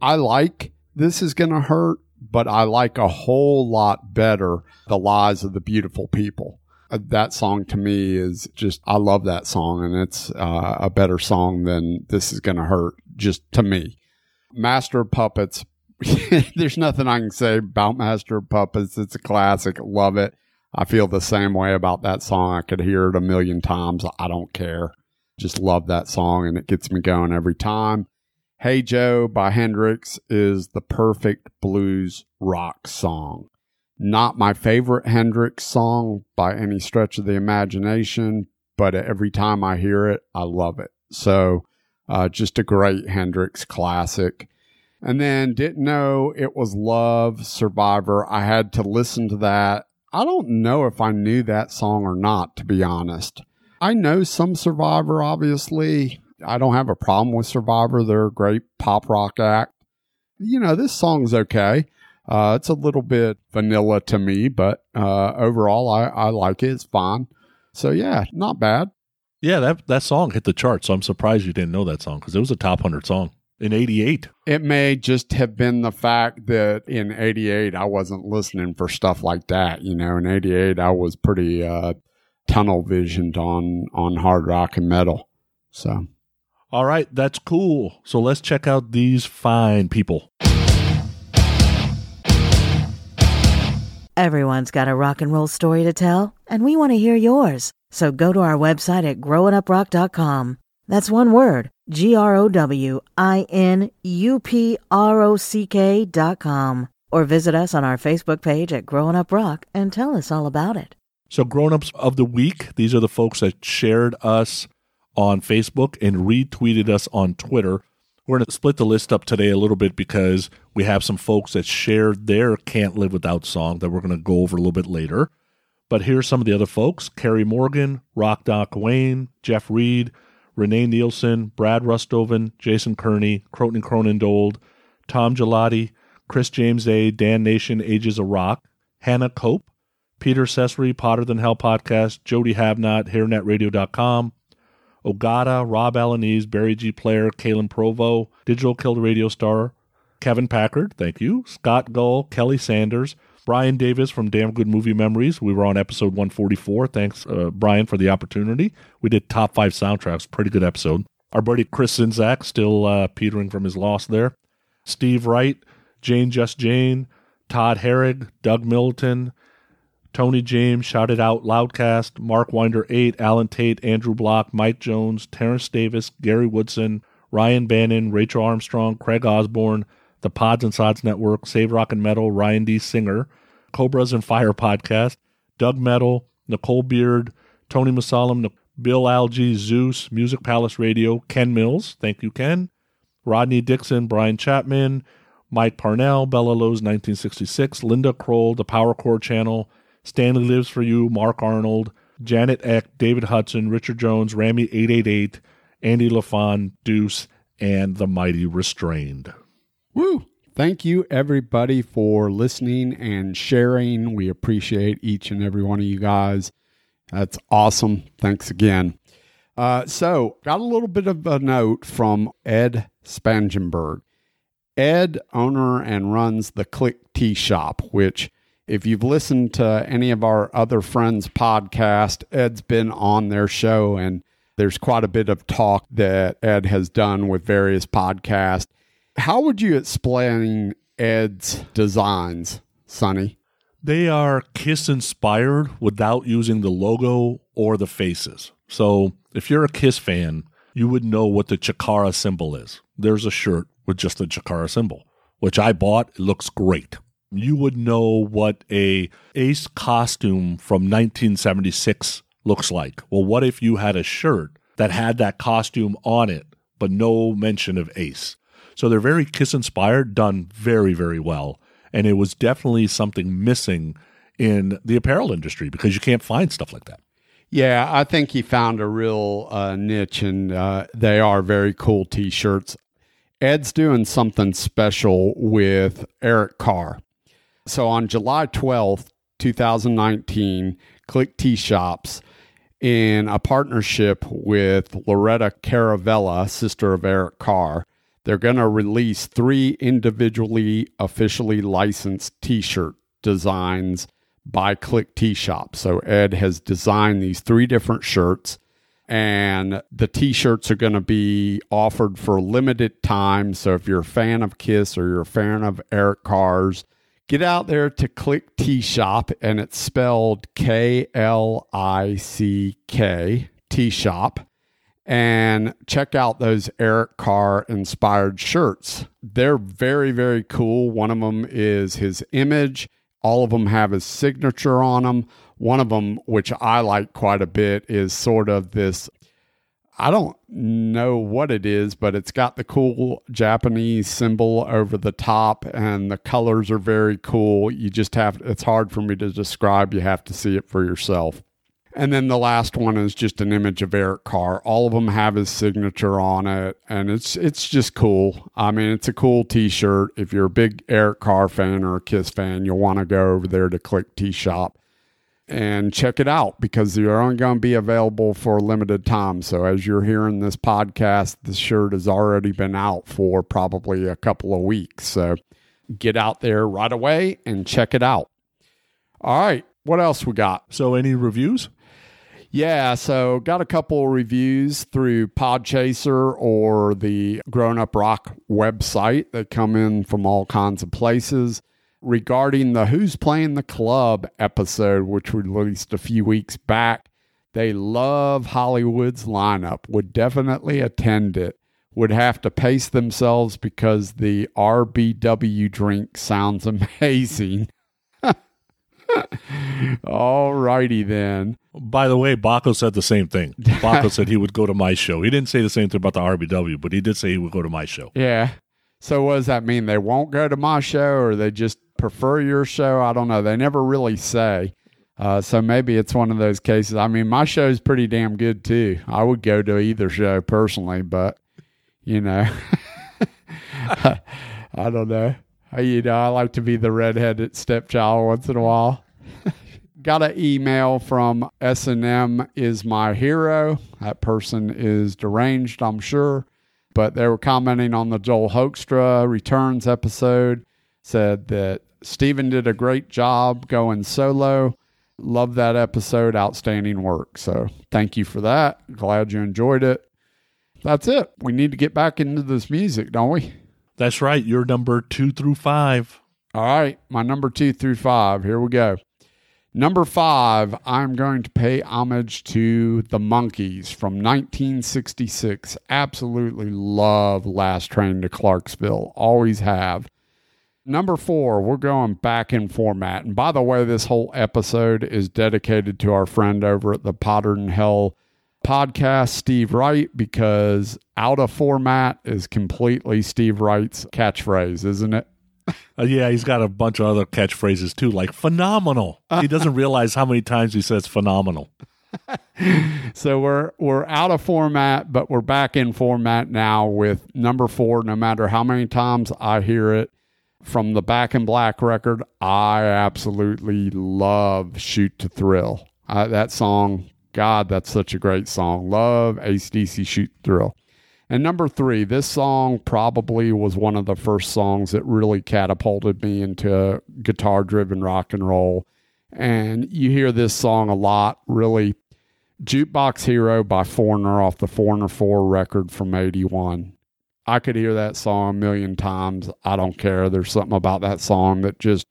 I like This Is Gonna Hurt, but I like a whole lot better The Lies of the Beautiful People. That song to me is just, I love that song, and it's uh, a better song than This Is Gonna Hurt, just to me. Master of Puppets, there's nothing I can say about Master of Puppets. It's a classic. Love it. I feel the same way about that song. I could hear it a million times. I don't care. Just love that song, and it gets me going every time. Hey Joe by Hendrix is the perfect blues rock song. Not my favorite Hendrix song by any stretch of the imagination, but every time I hear it, I love it. So uh, just a great Hendrix classic. And then Didn't Know It Was Love, Survivor. I had to listen to that. I don't know if I knew that song or not, to be honest. I know some Survivor, obviously. I don't have a problem with Survivor. They're a great pop rock act. You know, this song's okay. Uh, it's a little bit vanilla to me, but uh, overall, I, I like it. It's fine. So, yeah, not bad. Yeah, that that song hit the chart, so I'm surprised you didn't know that song, because it was a top one hundred song in eighty-eight. It may just have been the fact that in eighty-eight, I wasn't listening for stuff like that. You know, in eighty-eight, I was pretty uh, tunnel visioned on, on hard rock and metal. So, all right, that's cool. So let's check out these fine people. Everyone's got a rock and roll story to tell, and we want to hear yours. So go to our website at growing up rock dot com. That's one word, G-R-O-W-I-N-U-P-R-O-C-K dot com. Or visit us on our Facebook page at Growing Up Rock and tell us all about it. So grown-ups of the week, these are the folks that shared us on Facebook and retweeted us on Twitter. We're going to split the list up today a little bit because we have some folks that shared their Can't Live Without song that we're going to go over a little bit later. But here's some of the other folks: Carrie Morgan, Rock Doc Wayne, Jeff Reed, Renee Nielsen, Brad Rustoven, Jason Kearney, Croton Cronendold, Tom Gelati, Chris James A., Dan Nation, Ages of Rock, Hannah Cope, Peter Sessery, Potter Than Hell Podcast, Jody Havnot, hairnet radio dot com, Ogata, Rob Alanese, Barry G. Player, Kalen Provo, Digital Killed Radio Star, Kevin Packard, thank you, Scott Gull, Kelly Sanders, Brian Davis from Damn Good Movie Memories. We were on episode one forty-four. Thanks, uh, Brian, for the opportunity. We did top five soundtracks. Pretty good episode. Our buddy Chris Sinzak, still uh, petering from his loss there. Steve Wright, Jane Just Jane, Todd Herrig, Doug Middleton, Tony James, Shouted Out Loudcast, Mark Winder eight, Alan Tate, Andrew Block, Mike Jones, Terrence Davis, Gary Woodson, Ryan Bannon, Rachel Armstrong, Craig Osborne, the Pods and Sods Network, Save Rock and Metal, Ryan D. Singer, Cobras and Fire Podcast, Doug Metal, Nicole Beard, Tony Musalem, Bill Algie, Zeus, Music Palace Radio, Ken Mills, thank you, Ken, Rodney Dixon, Brian Chapman, Mike Parnell, Bella Lowe's nineteen sixty-six, Linda Kroll, The Power Core Channel, Stanley Lives For You, Mark Arnold, Janet Eck, David Hudson, Richard Jones, Rami eight eight eight, Andy LaFon, Deuce, and the mighty Restrained. Woo! Thank you, everybody, for listening and sharing. We appreciate each and every one of you guys. That's awesome. Thanks again. Uh, so, got a little bit of a note from Ed Spangenberg. Ed, owner and runs the Click Tea Shop, which, if you've listened to any of our other friends' podcast, Ed's been on their show, and there's quite a bit of talk that Ed has done with various podcasts. How would you explain Ed's designs, Sonny? They are Kiss-inspired without using the logo or the faces. So if you're a Kiss fan, you would know what the Chikara symbol is. There's a shirt with just the Chikara symbol, which I bought. It looks great. You would know what a Ace costume from nineteen seventy-six looks like. Well, what if you had a shirt that had that costume on it, but no mention of Ace? So they're very Kiss-inspired, done very, very well. And it was definitely something missing in the apparel industry because you can't find stuff like that. Yeah, I think he found a real uh, niche, and uh, they are very cool T-shirts. Ed's doing something special with Eric Carr. So on July twelfth, twenty nineteen, Click Tea Shops, in a partnership with Loretta Caravella, sister of Eric Carr, they're going to release three individually officially licensed T-shirt designs by Click Tea Shops. So Ed has designed these three different shirts, and the T-shirts are going to be offered for limited time. So if you're a fan of Kiss or you're a fan of Eric Carr's, get out there to Click Tea Shop, and it's spelled K L I C K, Tea Shop, and check out those Eric Carr-inspired shirts. They're very, very cool. One of them is his image. All of them have his signature on them. One of them, which I like quite a bit, is sort of this, I don't know what it is, but it's got the cool Japanese symbol over the top, and the colors are very cool. You just have, it's hard for me to describe. You have to see it for yourself. And then the last one is just an image of Eric Carr. All of them have his signature on it, and it's it's just cool. I mean, it's a cool T-shirt. If you're a big Eric Carr fan or a Kiss fan, you'll want to go over there to Click Tea Shop and check it out, because they're only going to be available for a limited time. So as you're hearing this podcast, the shirt has already been out for probably a couple of weeks. So get out there right away and check it out. All right, what else we got? So any reviews? Yeah, so got a couple of reviews through Podchaser or the Grown Up Rock website. They come in from all kinds of places. regarding the Who's Playing the Club episode, which we released a few weeks back. They love Hollywood's lineup, would definitely attend it, would have to pace themselves because the R B W drink sounds amazing. All righty then. By the way, Baco said the same thing. Baco said he would go to my show. He didn't say the same thing about the R B W, but he did say he would go to my show. Yeah. So what does that mean? They won't go to my show, or they just prefer your show? I don't know. They never really say. Uh, so maybe it's one of those cases. I mean, my show is pretty damn good too. I would go to either show personally, but you know, I, I don't know. I, you know, I like to be the redheaded stepchild once in a while. Got an email from S and M is my hero. That person is deranged, I'm sure. But they were commenting on the Joel Hoekstra Returns episode. Said that Stephen did a great job going solo. Love that episode. Outstanding work. So thank you for that. Glad you enjoyed it. That's it. We need to get back into this music, don't we? That's right. Your number two through five. All right. My number two through five. Here we go. Number five, I'm going to pay homage to The Monkees from nineteen sixty-six. Absolutely love Last Train to Clarksville. Always have. Number four, we're going back in format. And by the way, this whole episode is dedicated to our friend over at the Potter and Hell podcast, Steve Wright, because out of format is completely Steve Wright's catchphrase, isn't it? Uh, yeah, he's got a bunch of other catchphrases too, like phenomenal. He doesn't realize how many times he says phenomenal. So we're we're out of format, but we're back in format now with number four. No matter how many times I hear it, from the Back in Black record, I absolutely love Shoot to Thrill. Uh, that song, God, that's such a great song. Love A C D C Shoot to Thrill. And number three, this song probably was one of the first songs that really catapulted me into guitar-driven rock and roll. And you hear this song a lot, really. Jukebox Hero by Foreigner off the Foreigner four record from eighty-one. I could hear that song a million times. I don't care. There's something about that song that just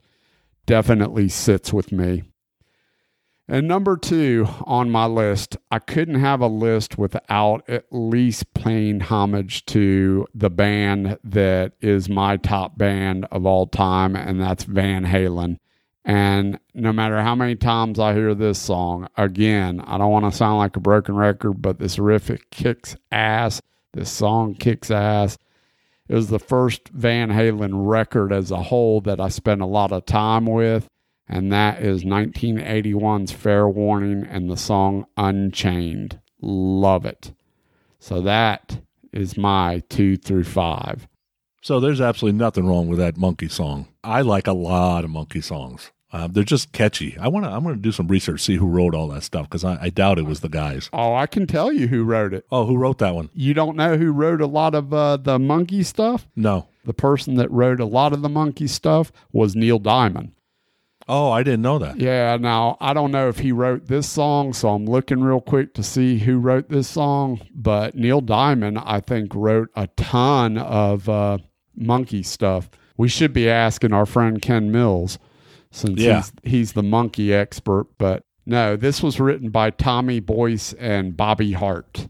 definitely sits with me. And number two on my list, I couldn't have a list without at least paying homage to the band that is my top band of all time, and that's Van Halen. And no matter how many times I hear this song, again, I don't want to sound like a broken record, but this riff, it kicks ass. This song kicks ass. It was the first Van Halen record as a whole that I spent a lot of time with. And that is nineteen eighty-one's Fair Warning and the song Unchained. Love it. So that is my two through five. So there's absolutely nothing wrong with that Monkey song. I like a lot of Monkey songs. Uh, they're just catchy. I want to. I'm going to do some research, see who wrote all that stuff, because I, I doubt it was the guys. Oh, I can tell you who wrote it. Oh, who wrote that one? You don't know who wrote a lot of uh, the Monkey stuff? No. The person that wrote a lot of the Monkey stuff was Neil Diamond. Oh, I didn't know that. Yeah, now, I don't know if he wrote this song, so I'm looking real quick to see who wrote this song, but Neil Diamond, I think, wrote a ton of uh, Monkey stuff. We should be asking our friend Ken Mills, since yeah. he's, he's the Monkey expert, but no, this was written by Tommy Boyce and Bobby Hart.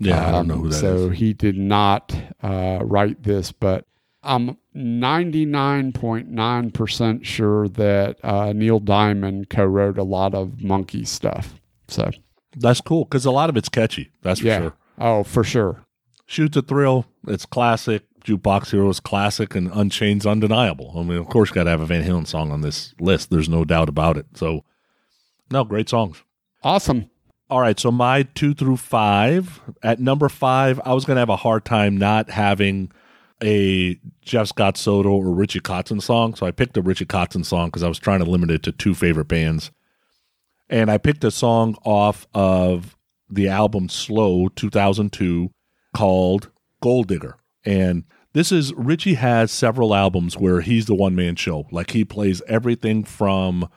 Yeah, um, I don't know who that so is. So he did not uh, write this, but I'm ninety-nine point nine percent sure that uh, Neil Diamond co-wrote a lot of Monkey stuff. So that's cool, because a lot of it's catchy. That's for yeah. sure. Oh, for sure. Shoot the Thrill, it's classic. Jukebox Hero is classic, and Unchained's undeniable. I mean, of course, got to have a Van Halen song on this list. There's no doubt about it. So, no, great songs. Awesome. All right, so my two through five. At number five, I was going to have a hard time not having a Jeff Scott Soto or Richie Kotzen song. So I picked a Richie Kotzen song because I was trying to limit it to two favorite bands. And I picked a song off of the album Slow, two thousand two, called Gold Digger. And this is, Richie has several albums where he's the one-man show. Like, he plays everything from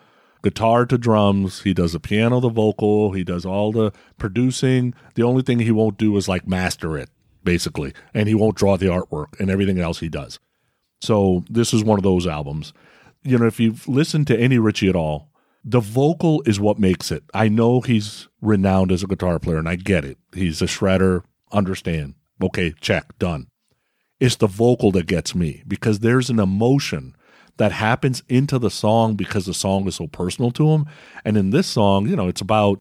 guitar to drums. He does the piano, the vocal. He does all the producing. The only thing he won't do is, like, master it, basically. And he won't draw the artwork, and everything else he does. So this is one of those albums. you know, if you've listened to any Richie at all, the vocal is what makes it. I know he's renowned as a guitar player, and I get it. He's a shredder, understand. Okay, check, done. It's the vocal that gets me, because there's an emotion that happens into the song because the song is so personal to him. And in this song, you know, it's about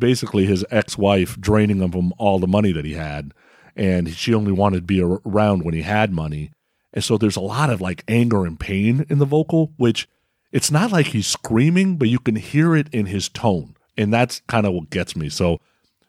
basically his ex-wife draining of him all the money that he had, and she only wanted to be around when he had money. And so there's a lot of like anger and pain in the vocal, which it's not like he's screaming, but you can hear it in his tone. And that's kind of what gets me. So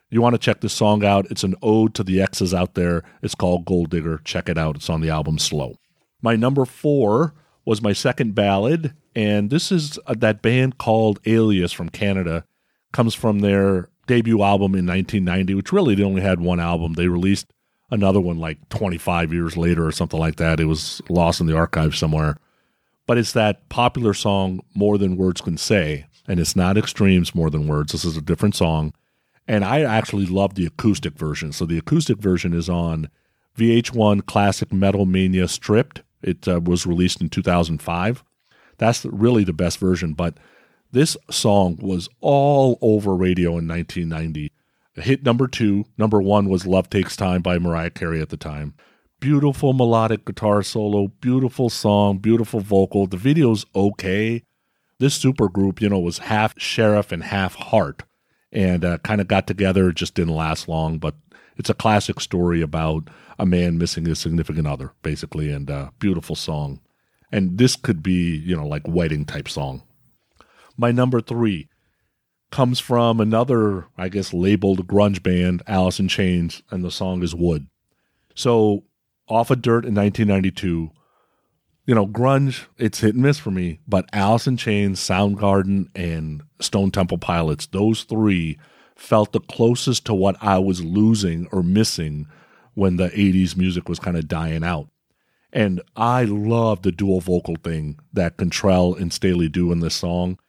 you want to check this song out. It's an ode to the exes out there. It's called Gold Digger. Check it out. It's on the album Slow. My number four was my second ballad, and this is uh, that band called Alias from Canada. Comes from their debut album in nineteen ninety, which really they only had one album. They released another one like twenty-five years later or something like that. It was lost in the archive somewhere. But it's that popular song, More Than Words Can Say, and it's not Extreme's More Than Words. This is a different song, and I actually love the acoustic version. So the acoustic version is on V H one Classic Metal Mania Stripped. It uh, was released in two thousand five. That's really the best version, but this song was all over radio in nineteen ninety. It hit number two. Number one was Love Takes Time by Mariah Carey at the time. Beautiful melodic guitar solo, beautiful song, beautiful vocal. The video's okay. This supergroup, you know, was half Sheriff and half Heart, and uh, kind of got together. It just didn't last long, but it's a classic story about a man missing his significant other, basically, and a uh, beautiful song. And this could be, you know, like wedding-type song. My number three comes from another, I guess, labeled grunge band, Alice in Chains, and the song is Wood. So off of Dirt in nineteen ninety-two, you know, grunge, it's hit and miss for me, but Alice in Chains, Soundgarden, and Stone Temple Pilots, those three felt the closest to what I was losing or missing when the eighties music was kind of dying out. And I love the dual vocal thing that Cantrell and Staley do in this song.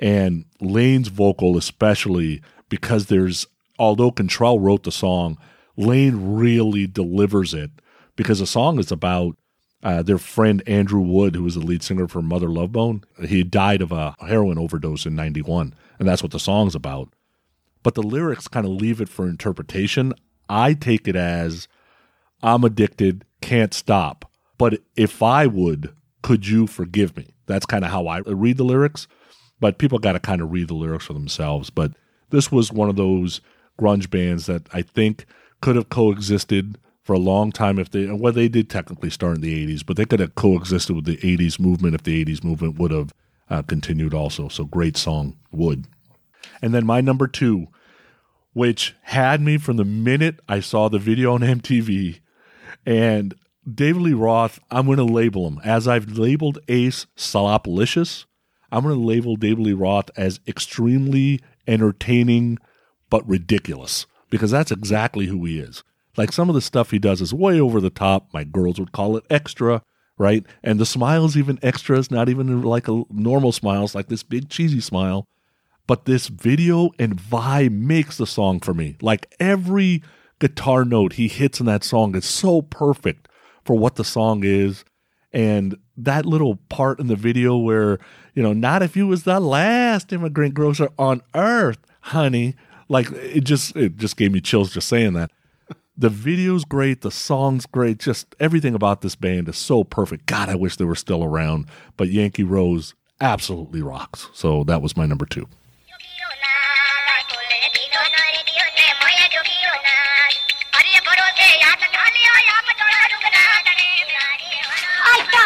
And Lane's vocal especially, because there's, although Cantrell wrote the song, Lane really delivers it, because the song is about uh, their friend Andrew Wood, who was the lead singer for Mother Love Bone. He died of a heroin overdose in ninety-one, and that's what the song's about. But the lyrics kind of leave it for interpretation. I take it as, I'm addicted, can't stop. But if I would, could you forgive me? That's kind of how I read the lyrics, but people got to kind of read the lyrics for themselves. But this was one of those grunge bands that I think could have coexisted for a long time if they, well, they did technically start in the eighties, but they could have coexisted with the eighties movement if the eighties movement would have uh, continued also. So great song, Wood. And then my number two, which had me from the minute I saw the video on M T V, and David Lee Roth, I'm going to label him. As I've labeled Ace Salopalicious, I'm going to label David Lee Roth as extremely entertaining but ridiculous, because that's exactly who he is. Like, some of the stuff he does is way over the top. My girls would call it extra, right? And the smile's even extra. It's not even like a normal smile. It's like this big cheesy smile. But this video and vibe makes the song for me. Like, every guitar note he hits in that song is so perfect for what the song is. And that little part in the video where, you know, not if you was the last immigrant grocer on earth, honey. Like, it just it just gave me chills just saying that. The video's great. The song's great. Just everything about this band is so perfect. God, I wish they were still around. But Yankee Rose absolutely rocks. So that was my number two.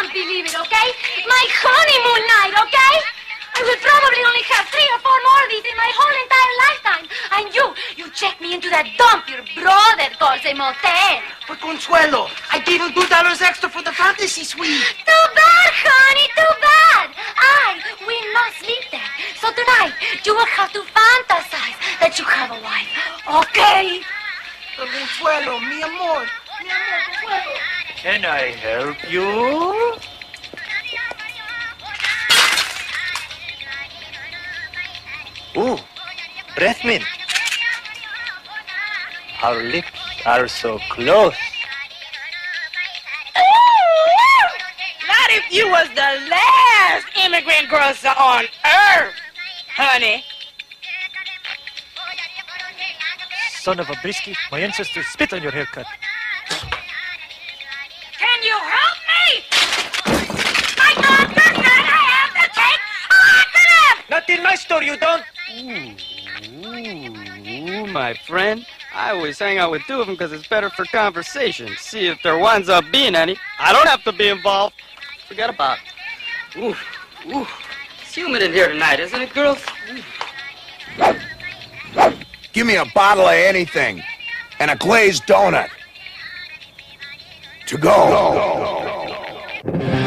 Believe it, okay? My honeymoon night, okay? I will probably only have three or four more of these in my whole entire lifetime. And you, you checked me into that dump your brother calls a motel. But Consuelo, I gave him two dollars extra for the fantasy suite. Too bad, honey, too bad. I will not sleep there. So tonight, you will have to fantasize that you have a wife, okay? But Consuelo, mi amor, mi amor, Consuelo. Can I help you? Ooh, breath mint. Our lips are so close. Ooh, not if You was the last immigrant grocer on earth, honey. Son of a brisky, my ancestors spit on your haircut. Can you help me? My God, good God, I have the cake. Oh, I could have. Not in my store, you don't. Ooh, ooh, my friend. I always hang out with two of them because it's better for conversation. See if there winds up being any. I don't have to be involved. Forget about it. Ooh, ooh. It's humid in here tonight, isn't it, girls? Ooh. Give me a bottle of anything and a glazed donut. To go. go, go, go.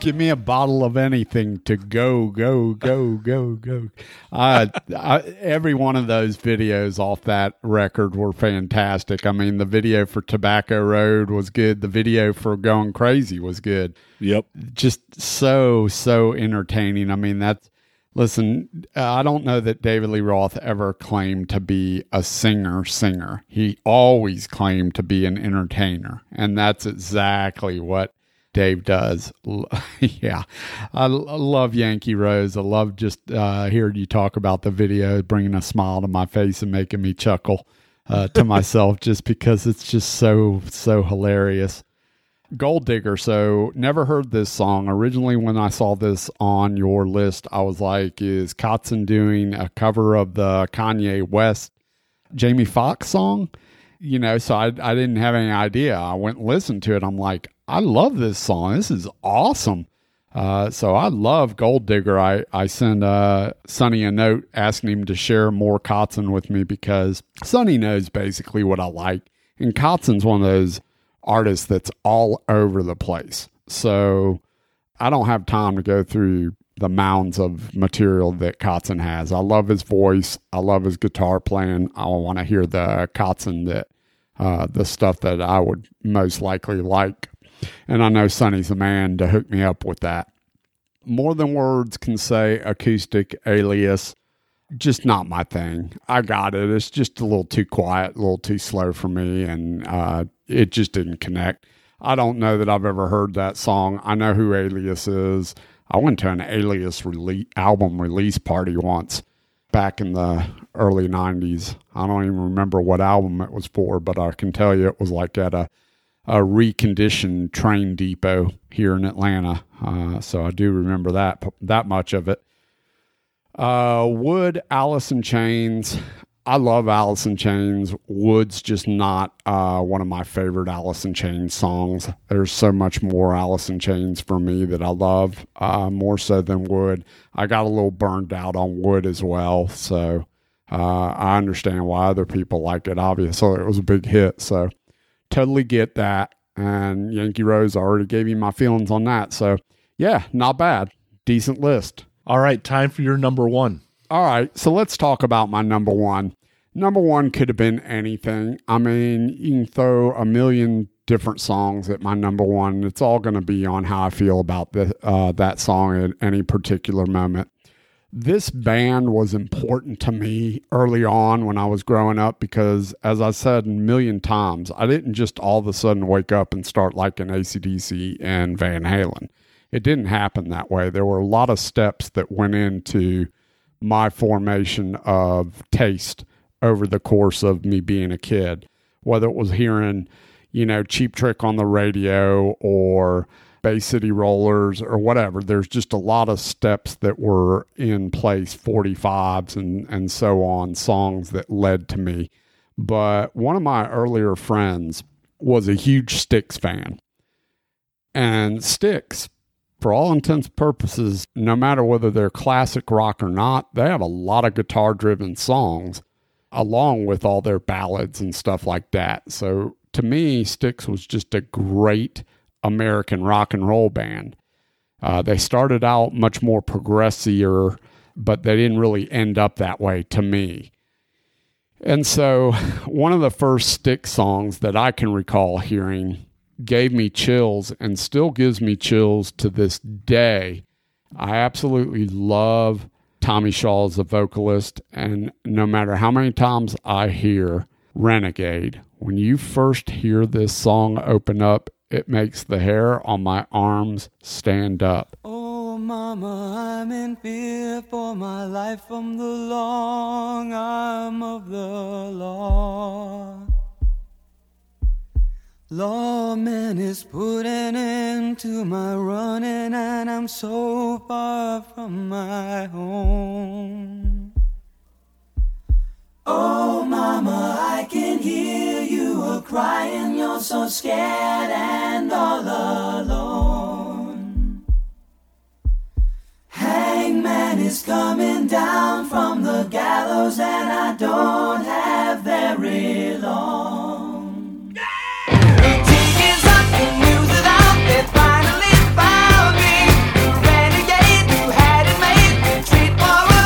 Give me a bottle of anything to go, go, go, go, go. Uh, I, every one of those videos off that record were fantastic. I mean, the video for Tobacco Road was good. The video for Going Crazy was good. Yep. Just so, so entertaining. I mean, that's, listen, I don't know that David Lee Roth ever claimed to be a singer singer. He always claimed to be an entertainer. And that's exactly what Dave does. Yeah. I, I love Yankee Rose. I love just uh, hearing you talk about the video, bringing a smile to my face and making me chuckle uh, to myself just because it's just so, so hilarious. Gold Digger. So never heard this song. Originally, when I saw this on your list, I was like, is Kotzen doing a cover of the Kanye West, Jamie Foxx song? You know, so I, I didn't have any idea. I went and listened to it. I'm like, I love this song. This is awesome. Uh, so I love Gold Digger. I, I sent uh, Sonny a note asking him to share more Kotzen with me because Sonny knows basically what I like. And Kotzen's one of those artists that's all over the place. So I don't have time to go through the mounds of material that Kotzen has. I love his voice. I love his guitar playing. I want to hear the Kotzen that uh, the stuff that I would most likely like. And I know Sonny's the man to hook me up with that. More Than Words Can Say, acoustic, Alias, just not my thing. I got it. It's just a little too quiet, a little too slow for me, and uh, it just didn't connect. I don't know that I've ever heard that song. I know who Alias is. I went to an Alias rele- album release party once back in the early nineties. I don't even remember what album it was for, but I can tell you it was like at a a reconditioned train depot here in Atlanta. Uh, so I do remember that, that much of it. Uh, Wood, Alice in Chains. I love Alice in Chains. Wood's just not uh, one of my favorite Alice in Chains songs. There's so much more Alice in Chains for me that I love, uh, more so than Wood. I got a little burned out on Wood as well. So uh, I understand why other people like it. Obviously, it was a big hit. So totally get that. And Yankee Rose, I already gave you my feelings on that. So yeah, not bad. Decent list. All right, time for your number one. All right, so let's talk about my number one. Number one could have been anything. I mean, you can throw a million different songs at my number one. It's all going to be on how I feel about the, uh, that song at any particular moment. This band was important to me early on when I was growing up because, as I said a million times, I didn't just all of a sudden wake up and start liking A C D C and Van Halen. It didn't happen that way. There were a lot of steps that went into my formation of taste over the course of me being a kid, whether it was hearing, you know, Cheap Trick on the radio or Bay City Rollers or whatever. There's just a lot of steps that were in place, forty-fives and, and so on, songs that led to me. But one of my earlier friends was a huge Styx fan. And Styx, for all intents and purposes, no matter whether they're classic rock or not, they have a lot of guitar-driven songs along with all their ballads and stuff like that. So to me, Styx was just a great American rock and roll band. Uh, they started out much more progressive, but they didn't really end up that way to me. And so one of the first Styx songs that I can recall hearing gave me chills and still gives me chills to this day. I absolutely love Tommy Shaw as a vocalist, and no matter how many times I hear Renegade, when you first hear this song open up, it makes the hair on my arms stand up. Oh, mama, I'm in fear for my life from the long arm of the law. Lawman is putting an end to my running, and I'm so far from my home. Oh, mama, I can hear you a crying. You're so scared and all alone. Hangman is coming down from the gallows, and I don't have very long. Yeah! Eighteen years up, the news is out, they finally found me. The renegade who had it made, the treat for a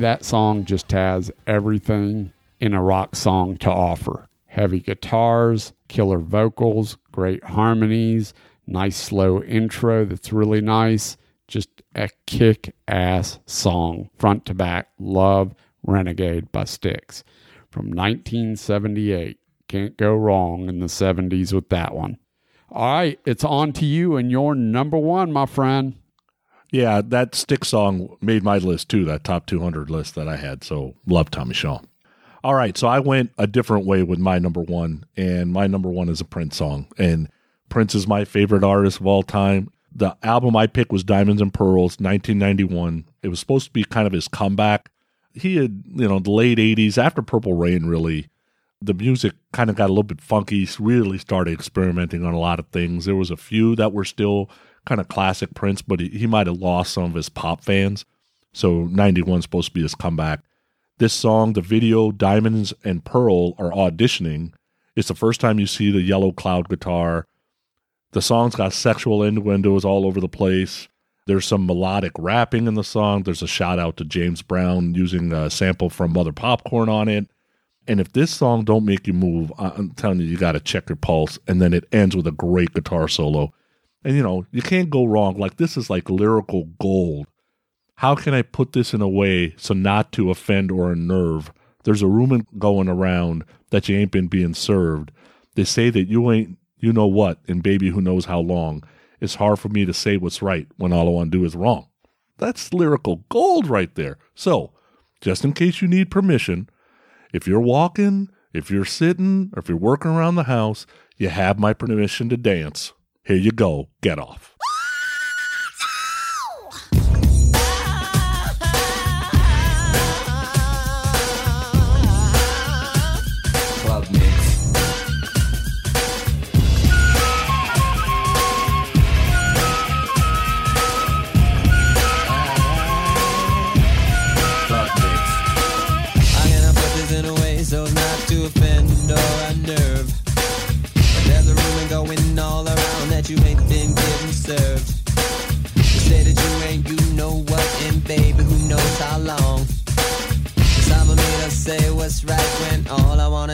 That song just has everything in a rock song to offer. Heavy guitars, killer vocals, great harmonies, nice slow intro that's really nice. Just a kick-ass song, front to back. Love Renegade by Styx from nineteen seventy-eight. Can't go wrong in the seventies with that one. All right, it's on to you and your number one, my friend. Yeah, that Styx song made my list too, that top two hundred list that I had. So love Tommy Shaw. All right, so I went a different way with my number one, and my number one is a Prince song. And Prince is my favorite artist of all time. The album I picked was Diamonds and Pearls, nineteen ninety-one. It was supposed to be kind of his comeback. He had, you know, the late eighties, after Purple Rain, really, the music kind of got a little bit funky, really started experimenting on a lot of things. There was a few that were still kind of classic Prince, but he, he might have lost some of his pop fans. So ninety-one is supposed to be his comeback. This song, the video, Diamonds and Pearl are auditioning. It's the first time you see the yellow cloud guitar. The song's got sexual innuendos all over the place. There's some melodic rapping in the song. There's a shout out to James Brown using a sample from Mother Popcorn on it. And if this song don't make you move, I'm telling you, you got to check your pulse. And then it ends with a great guitar solo. And, you know, you can't go wrong. Like, this is like lyrical gold. How can I put this in a way so not to offend or unnerve? There's a rumor going around that you ain't been being served. They say that you ain't you know what, and baby who knows how long. It's hard for me to say what's right when all I want to do is wrong. That's lyrical gold right there. So, just in case you need permission, if you're walking, if you're sitting, or if you're working around the house, you have my permission to dance. Here you go. Get off.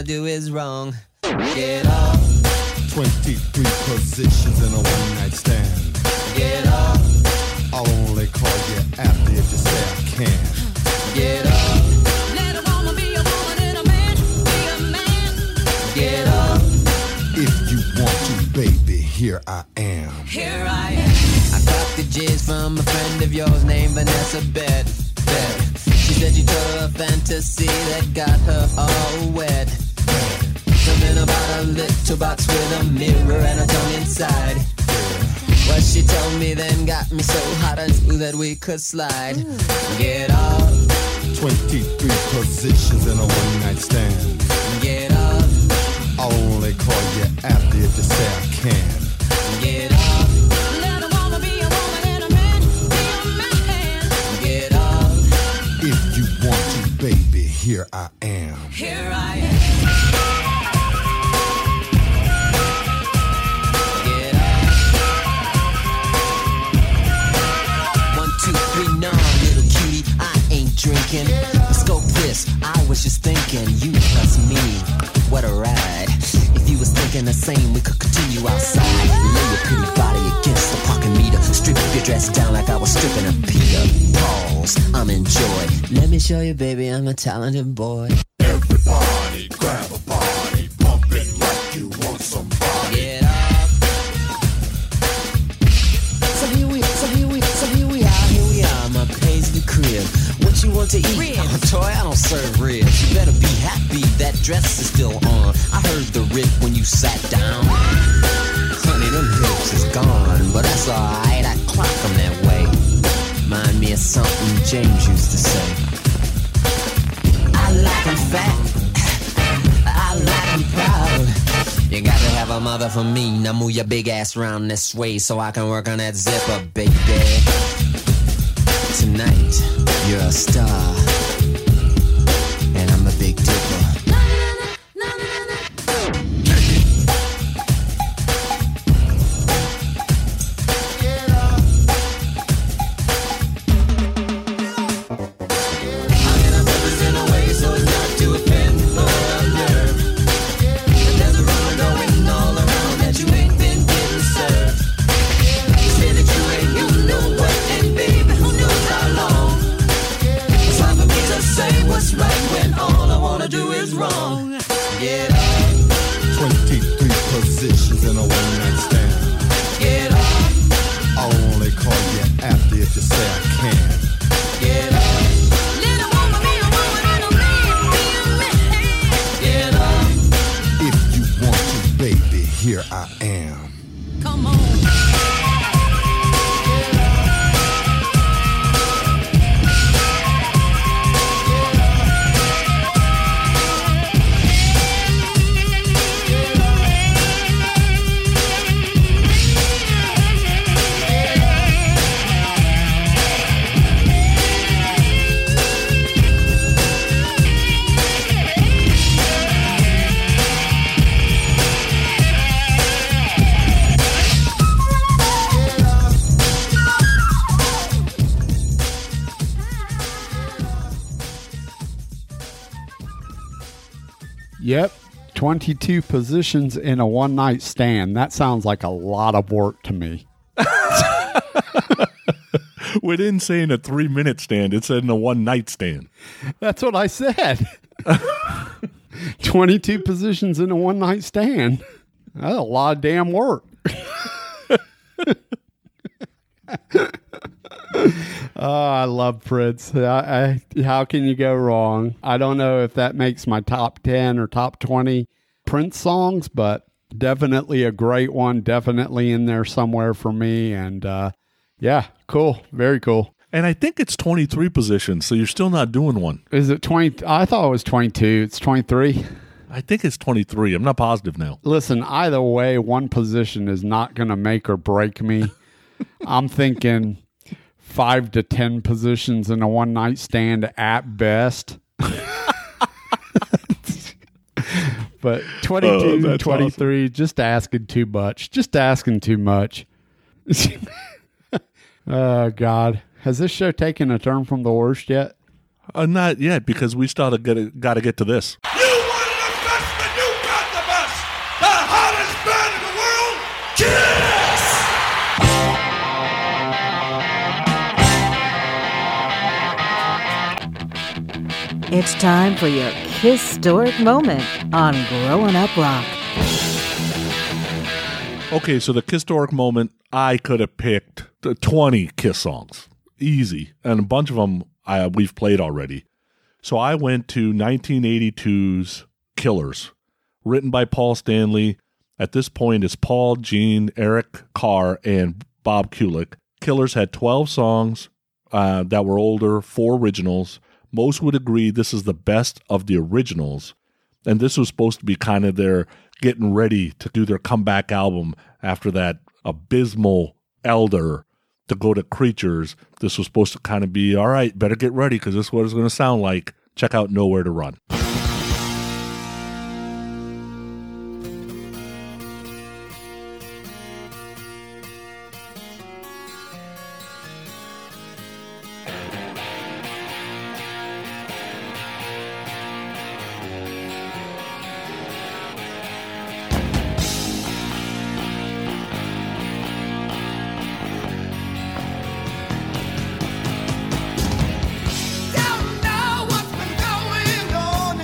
Do is wrong. Get up. twenty-three positions in a one-night stand. Get up. I'll only call you after if you say I can. Get up. Let a woman be a woman and a man be a man. Get up. If you want to, baby, here I am. Here I am. I got the jizz from a friend of yours named Vanessa Bet. Bet. She said you told her a fantasy that got her all wet. Something about a little box with a mirror and a tongue inside. What she told me then got me so hot I knew that we could slide. Get up. twenty-three positions in a one-night stand. Get up. I'll only call you after if you say I can. Get up. Let a woman be a woman and a man be a man. Get up. If you want to, baby, here I am. Here I am. Drinking, scope this, I was just thinking, you plus me, what a ride. If you was thinking the same, we could continue outside. Lay your pretty body against the parking meter. Strip your dress down like I was stripping a Peter. Pause, I'm enjoyed. Let me show you, baby, I'm a talented boy. Everybody grab a body, pump it like you want somebody. Get up. So here we, so here we, so here we are, here we are, my paisley crib. What you want to eat? Ribs. I'm a toy, I don't serve ribs. You better be happy that dress is still on. I heard the rip when you sat down. Honey, them hips is gone, but that's alright, I clock them that way. Mind me of something James used to say. I like them fat, I like them proud. You gotta have a mother for me. Now move your big ass round this way so I can work on that zipper, baby. Tonight you're a star, and I'm a big dipper. Na, na, na, na, na. I'm in a purpose in a way so it's not to offend or unnerve. There's a rumor going on. wrong. Get up. twenty-three positions in a one night stand. Get up. I'll only call you after if you say I can. Get up. Little woman, be a woman, and a man, be a man. Get up. If you want to, baby, here I am. Come on. Yep, twenty-two positions in a one-night stand. That sounds like a lot of work to me. We didn't say in a three-minute stand. It said in a one-night stand. That's what I said. twenty-two positions in a one-night stand. That's a lot of damn work. oh, I love Prince. I, I, how can you go wrong? I don't know if that makes my top ten or top twenty Prince songs, but definitely a great one. Definitely in there somewhere for me. And uh, yeah, cool. Very cool. And I think it's twenty-three positions, so you're still not doing one. Is it twenty? I thought it was twenty-two. It's twenty-three. I think it's twenty-three. I'm not positive now. Listen, either way, one position is not going to make or break me. I'm thinking five to ten positions in a one-night stand at best. But twenty-two, oh, twenty-three, awesome. Just asking too much. Just asking too much. Oh, God. Has this show taken a turn from the worst yet? Uh, not yet, because we still got to get to this. You wanted the best, but you got the best. The hottest band in the world, Kiss! It's time for your historic moment on Growing Up Rock. Okay, so the historic moment, I could have picked twenty Kiss songs. Easy. And a bunch of them I, we've played already. So I went to nineteen eighty-two's Killers, written by Paul Stanley. At this point, it's Paul, Gene, Eric Carr, and Bob Kulick. Killers had twelve songs uh, that were older, four originals. Most would agree this is the best of the originals, and this was supposed to be kind of their getting ready to do their comeback album after that abysmal Elder to go to Creatures. This was supposed to kind of be, all right, better get ready because this is what it's going to sound like. Check out Nowhere to Run. Don't know what's been going on.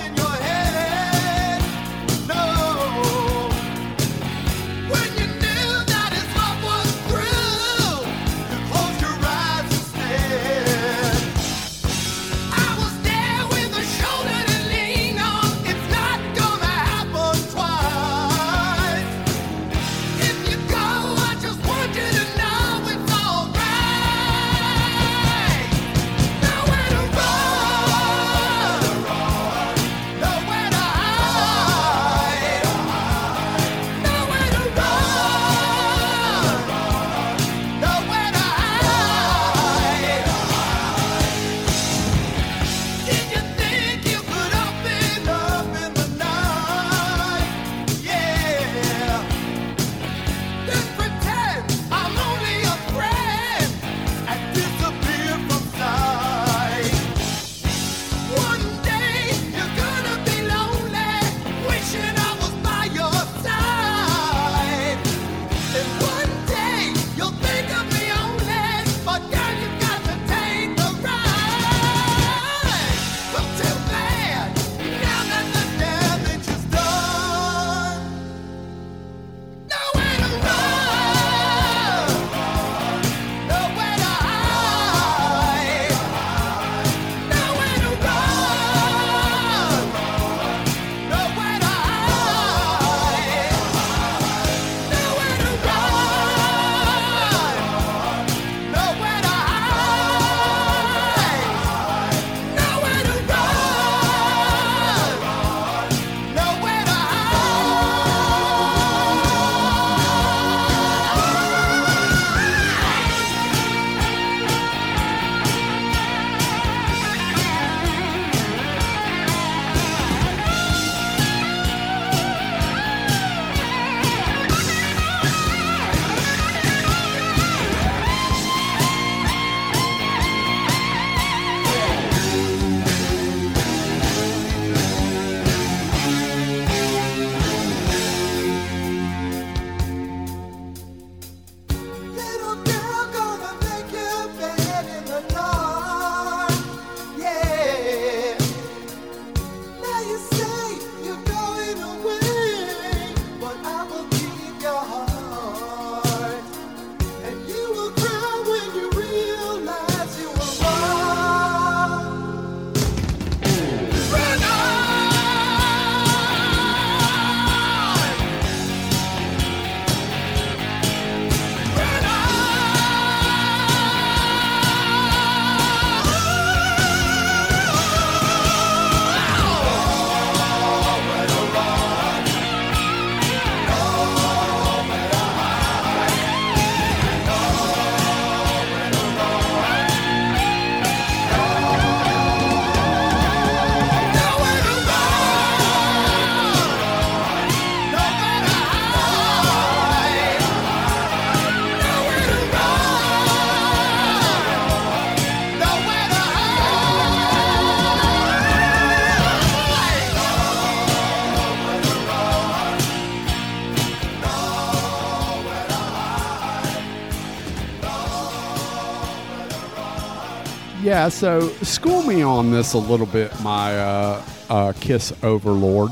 Yeah, so school me on this a little bit, my uh, uh, Kiss overlord.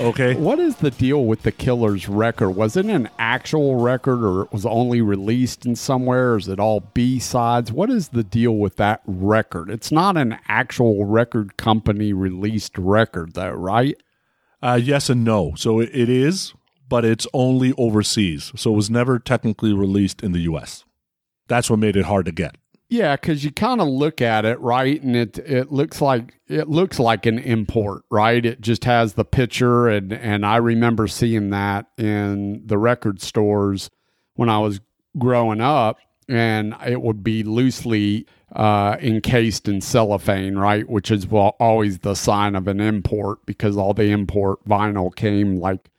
Okay. What is the deal with the Killers record? Was it an actual record, or it was only released in somewhere? Or is it all B-sides? What is the deal with that record? It's not an actual record company released record, though, right? Uh, yes and no. So it, it is, but it's only overseas. So it was never technically released in the U S. That's what made it hard to get. Yeah, because you kind of look at it, right, and it it looks like it looks like an import, right? It just has the picture, and and I remember seeing that in the record stores when I was growing up, and it would be loosely uh, encased in cellophane, right, which is well, always the sign of an import, because all the import vinyl came like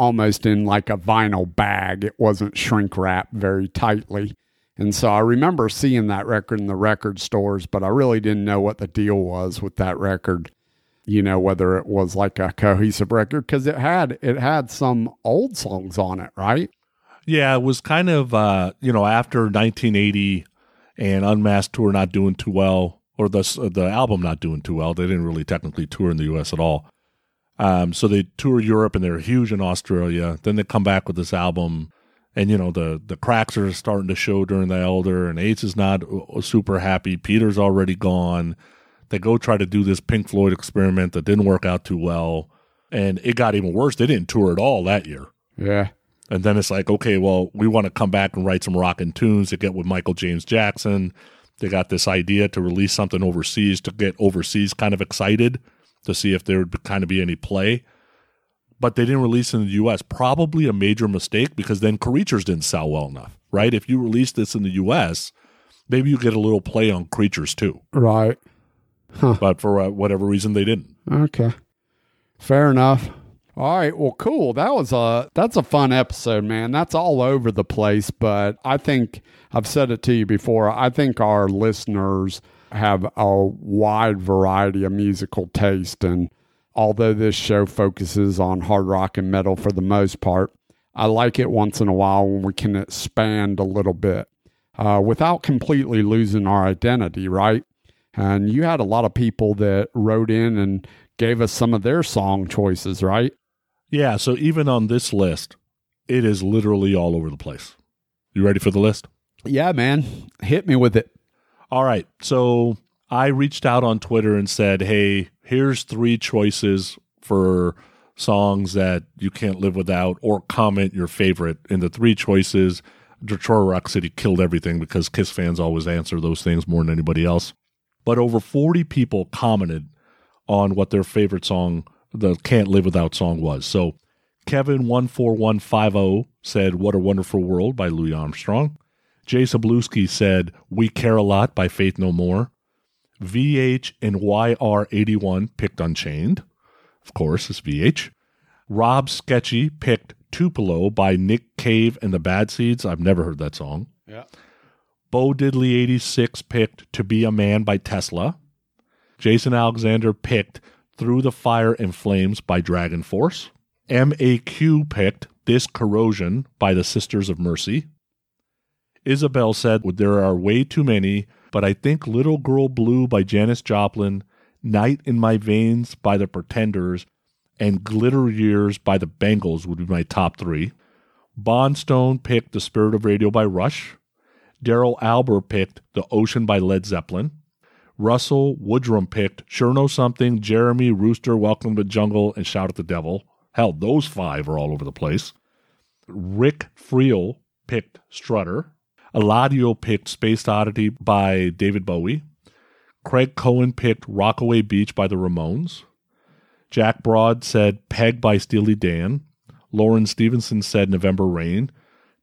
almost in like a vinyl bag. It wasn't shrink wrapped very tightly. And so I remember seeing that record in the record stores, but I really didn't know what the deal was with that record, you know, whether it was like a cohesive record, because it had it had some old songs on it, right? Yeah, it was kind of, uh, you know, after nineteen eighty and Unmasked Tour not doing too well, or the, the album not doing too well. They didn't really technically tour in the U S at all. Um, so they tour Europe, and they were huge in Australia. Then they come back with this album. And, you know, the, the cracks are starting to show during The Elder, and Ace is not super happy. Peter's already gone. They go try to do this Pink Floyd experiment that didn't work out too well, and it got even worse. They didn't tour at all that year. Yeah. And then it's like, okay, well, we want to come back and write some rockin' tunes. They get with Michael James Jackson. They got this idea to release something overseas to get overseas kind of excited to see if there would kind of be any play. But they didn't release it in the U S. Probably a major mistake, because then Creatures didn't sell well enough, right? If you release this in the U S, maybe you get a little play on Creatures too. Right. Huh. But for uh, whatever reason, they didn't. Okay. Fair enough. All right. Well, cool. That was a, that's a fun episode, man. That's all over the place. But I think, I've said it to you before, I think our listeners have a wide variety of musical taste, and although this show focuses on hard rock and metal for the most part, I like it once in a while when we can expand a little bit uh, without completely losing our identity, right? And you had a lot of people that wrote in and gave us some of their song choices, right? Yeah, so even on this list, it is literally all over the place. You ready for the list? Yeah, man. Hit me with it. All right, so I reached out on Twitter and said, hey, here's three choices for songs that you can't live without, or comment your favorite. And the three choices, Detroit Rock City killed everything, because Kiss fans always answer those things more than anybody else. But over forty people commented on what their favorite song, the Can't Live Without song, was. So Kevin one four one five zero said What a Wonderful World by Louis Armstrong. Jay Sabluski said We Care a Lot by Faith No More. V H and Y R eighty-one picked Unchained. Of course, it's V H. Rob Sketchy picked Tupelo by Nick Cave and the Bad Seeds. I've never heard that song. Yeah. Bo Diddley eighty-six picked To Be a Man by Tesla. Jason Alexander picked Through the Fire and Flames by Dragon Force. M A Q picked This Corrosion by the Sisters of Mercy. Isabel said, There Are Way Too Many, but I think Little Girl Blue by Janis Joplin, Night in My Veins by The Pretenders, and Glitter Years by The Bangles would be my top three. Bonstone picked The Spirit of Radio by Rush. Daryl Alber picked The Ocean by Led Zeppelin. Russell Woodrum picked Sure Know Something, Jeremy, Rooster, Welcome to the Jungle, and Shout at the Devil. Hell, those five are all over the place. Rick Friel picked Strutter. Eladio picked Space Oddity by David Bowie. Craig Cohen picked Rockaway Beach by the Ramones. Jack Broad said Peg by Steely Dan. Lauren Stevenson said November Rain.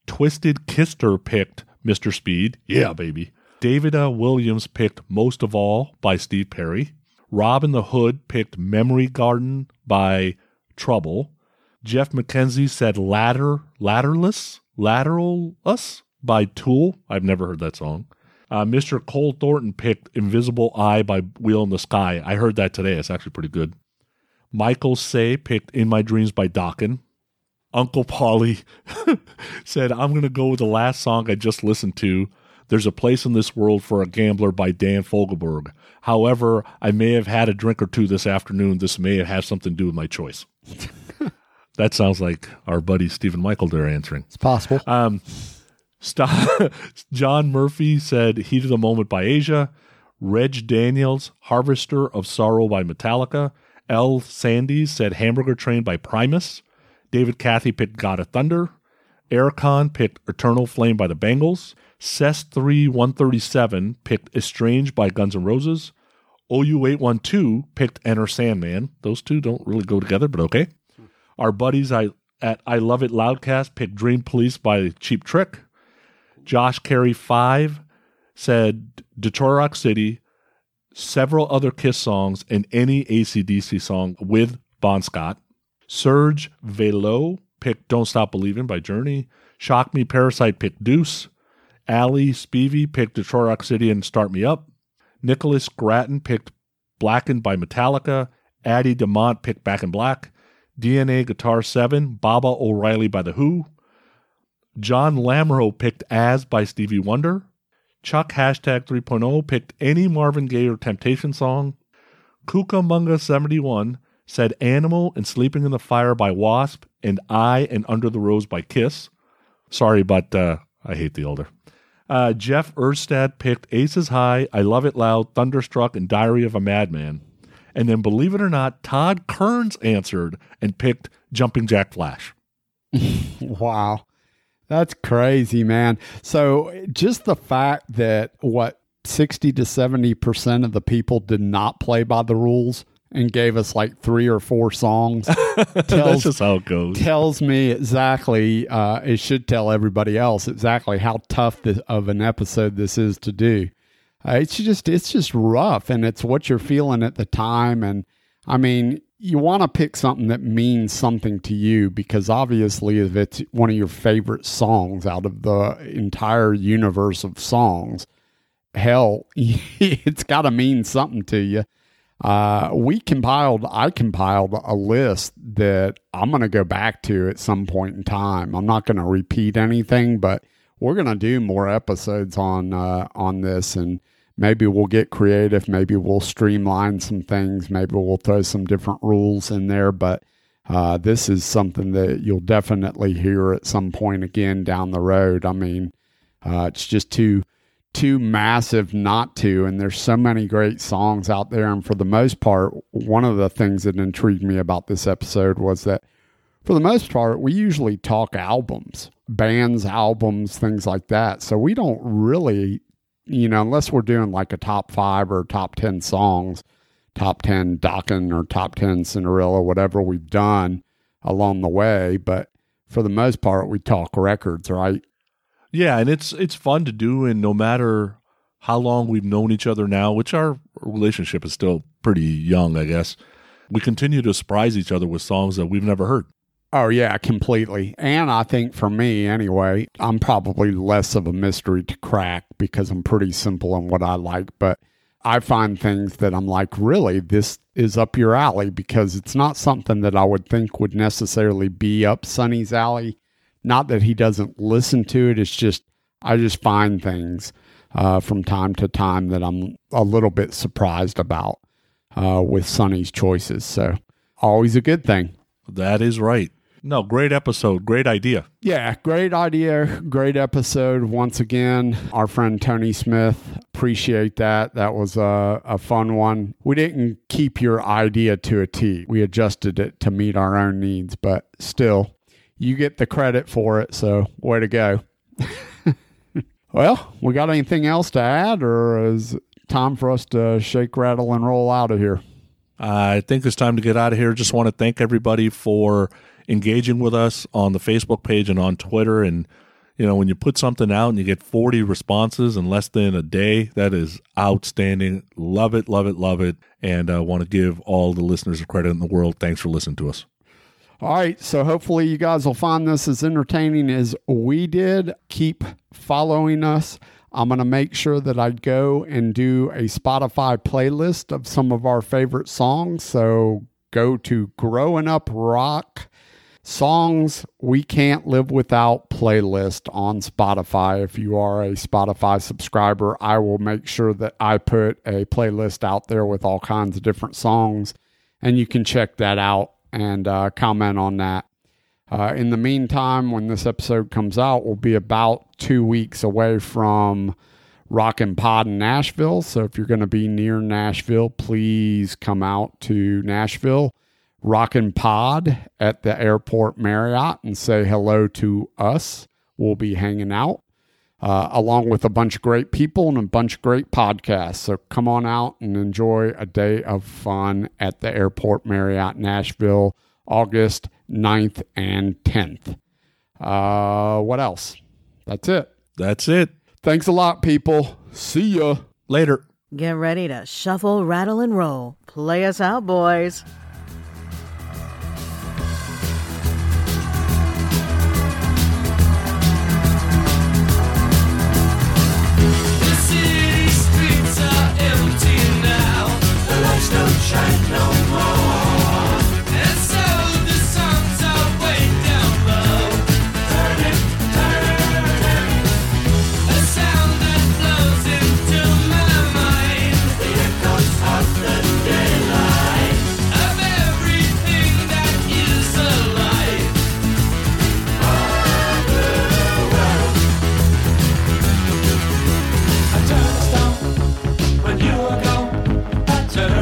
Twisted Kister picked Mister Speed. Yeah, baby. David uh, Williams picked Most of All by Steve Perry. Rob in the Hood picked Memory Garden by Trouble. Jeff McKenzie said Ladder, Ladderless, Lateral Us by Tool. I've never heard that song. Uh, Mister Cole Thornton picked Invisible Eye by Wheel in the Sky. I heard that today. It's actually pretty good. Michael Say picked In My Dreams by Dokken. Uncle Polly said, I'm going to go with the last song I just listened to, There's a place in this world for a gambler by Dan Fogelberg. However, I may have had a drink or two this afternoon. This may have had something to do with my choice. That sounds like our buddy Stephen Michael there answering. It's possible. Um, St- John Murphy said Heat of the Moment by Asia. Reg Daniels, Harvester of Sorrow by Metallica. L. Sandys said Hamburger Train by Primus. David Cathy picked God of Thunder. Aircon picked Eternal Flame by the Bangles. Cess three one thirty-seven picked Estranged by Guns N' Roses. O U eight twelve picked Enter Sandman. Those two don't really go together, but okay. Our buddies I, at I Love It Loudcast picked Dream Police by Cheap Trick. Josh Carey five said Detroit Rock City, several other Kiss songs, and any A C D C song with Bon Scott. Serge Velo picked Don't Stop Believin' by Journey. Shock Me Parasite picked Deuce. Ali Spivey picked Detroit Rock City and Start Me Up. Nicholas Grattan picked Blackened by Metallica. Addie DeMont picked Back in Black. D N A Guitar seven, Baba O'Reilly by The Who. John Lamoureux picked As by Stevie Wonder. Chuck Hashtag 3.0 picked any Marvin Gaye or Temptation song. Cucamonga seventy-one said Animal and Sleeping in the Fire by Wasp and I and Under the Rose by Kiss. Sorry, but uh, I hate The Elder. Uh, Jeff Erstad picked Ace is High, I Love It Loud, Thunderstruck, and Diary of a Madman. And then, believe it or not, Todd Kearns answered and picked Jumping Jack Flash. Wow. That's crazy, man. So just the fact that, what, sixty to seventy percent of the people did not play by the rules and gave us like three or four songs tells, that's just how it goes. Tells me exactly, uh, it should tell everybody else exactly how tough this, of an episode this is to do. Uh, it's just it's just rough, and it's what you're feeling at the time. And I mean, you want to pick something that means something to you, because obviously if it's one of your favorite songs out of the entire universe of songs, hell, it's got to mean something to you. Uh, we compiled, I compiled a list that I'm going to go back to at some point in time. I'm not going to repeat anything, but we're going to do more episodes on uh, on this, and maybe we'll get creative. Maybe we'll streamline some things. Maybe we'll throw some different rules in there. But uh, this is something that you'll definitely hear at some point again down the road. I mean, uh, it's just too, too massive not to, and there's so many great songs out there. And for the most part, one of the things that intrigued me about this episode was that, for the most part, we usually talk albums, bands, albums, things like that. So we don't really, you know, unless we're doing like a top five or top ten songs, top ten Dokken or top ten Cinderella, whatever we've done along the way. But for the most part, we talk records, right? Yeah, and it's it's fun to do. And no matter how long we've known each other now, which our relationship is still pretty young, I guess, we continue to surprise each other with songs that we've never heard. Oh, yeah, completely. And I think for me, anyway, I'm probably less of a mystery to crack because I'm pretty simple in what I like. But I find things that I'm like, really, this is up your alley, because it's not something that I would think would necessarily be up Sonny's alley. Not that he doesn't listen to it. It's just I just find things uh, from time to time that I'm a little bit surprised about uh, with Sonny's choices. So always a good thing. That is right. No, great episode. Great idea. Yeah, great idea. Great episode. Once again, our friend Tony Smith, appreciate that. That was a, a fun one. We didn't keep your idea to a T. We adjusted it to meet our own needs, but still, you get the credit for it, so way to go. Well, we got anything else to add, or is it time for us to shake, rattle, and roll out of here? I think it's time to get out of here. Just want to thank everybody for engaging with us on the Facebook page and on Twitter. And, you know, when you put something out and you get forty responses in less than a day, that is outstanding. Love it, love it, love it. And I uh, want to give all the listeners the credit in the world. Thanks for listening to us. All right. So hopefully you guys will find this as entertaining as we did. Keep following us. I'm going to make sure that I go and do a Spotify playlist of some of our favorite songs. So go to Growing Up Rock Songs We Can't Live Without playlist on Spotify. If you are a Spotify subscriber, I will make sure that I put a playlist out there with all kinds of different songs, and you can check that out and uh, comment on that. Uh, in the meantime, when this episode comes out, we'll be about two weeks away from Rockin' Pod in Nashville. So if you're going to be near Nashville, please come out to Nashville. Rockin' Pod at the Airport Marriott and say hello to us. We'll be hanging out uh, along with a bunch of great people and a bunch of great podcasts. So come on out and enjoy a day of fun at the Airport Marriott, Nashville, August ninth and tenth. Uh, what else? That's it. That's it. Thanks a lot, people. See ya. Later. Get ready to shuffle, rattle, and roll. Play us out, boys. No shine no more, and so the songs are way down low. Turn it, turn it. A sound that flows into my mind, the echoes of the daylight, of everything that is alive. All the world. I turned stone when you were gone. I turned.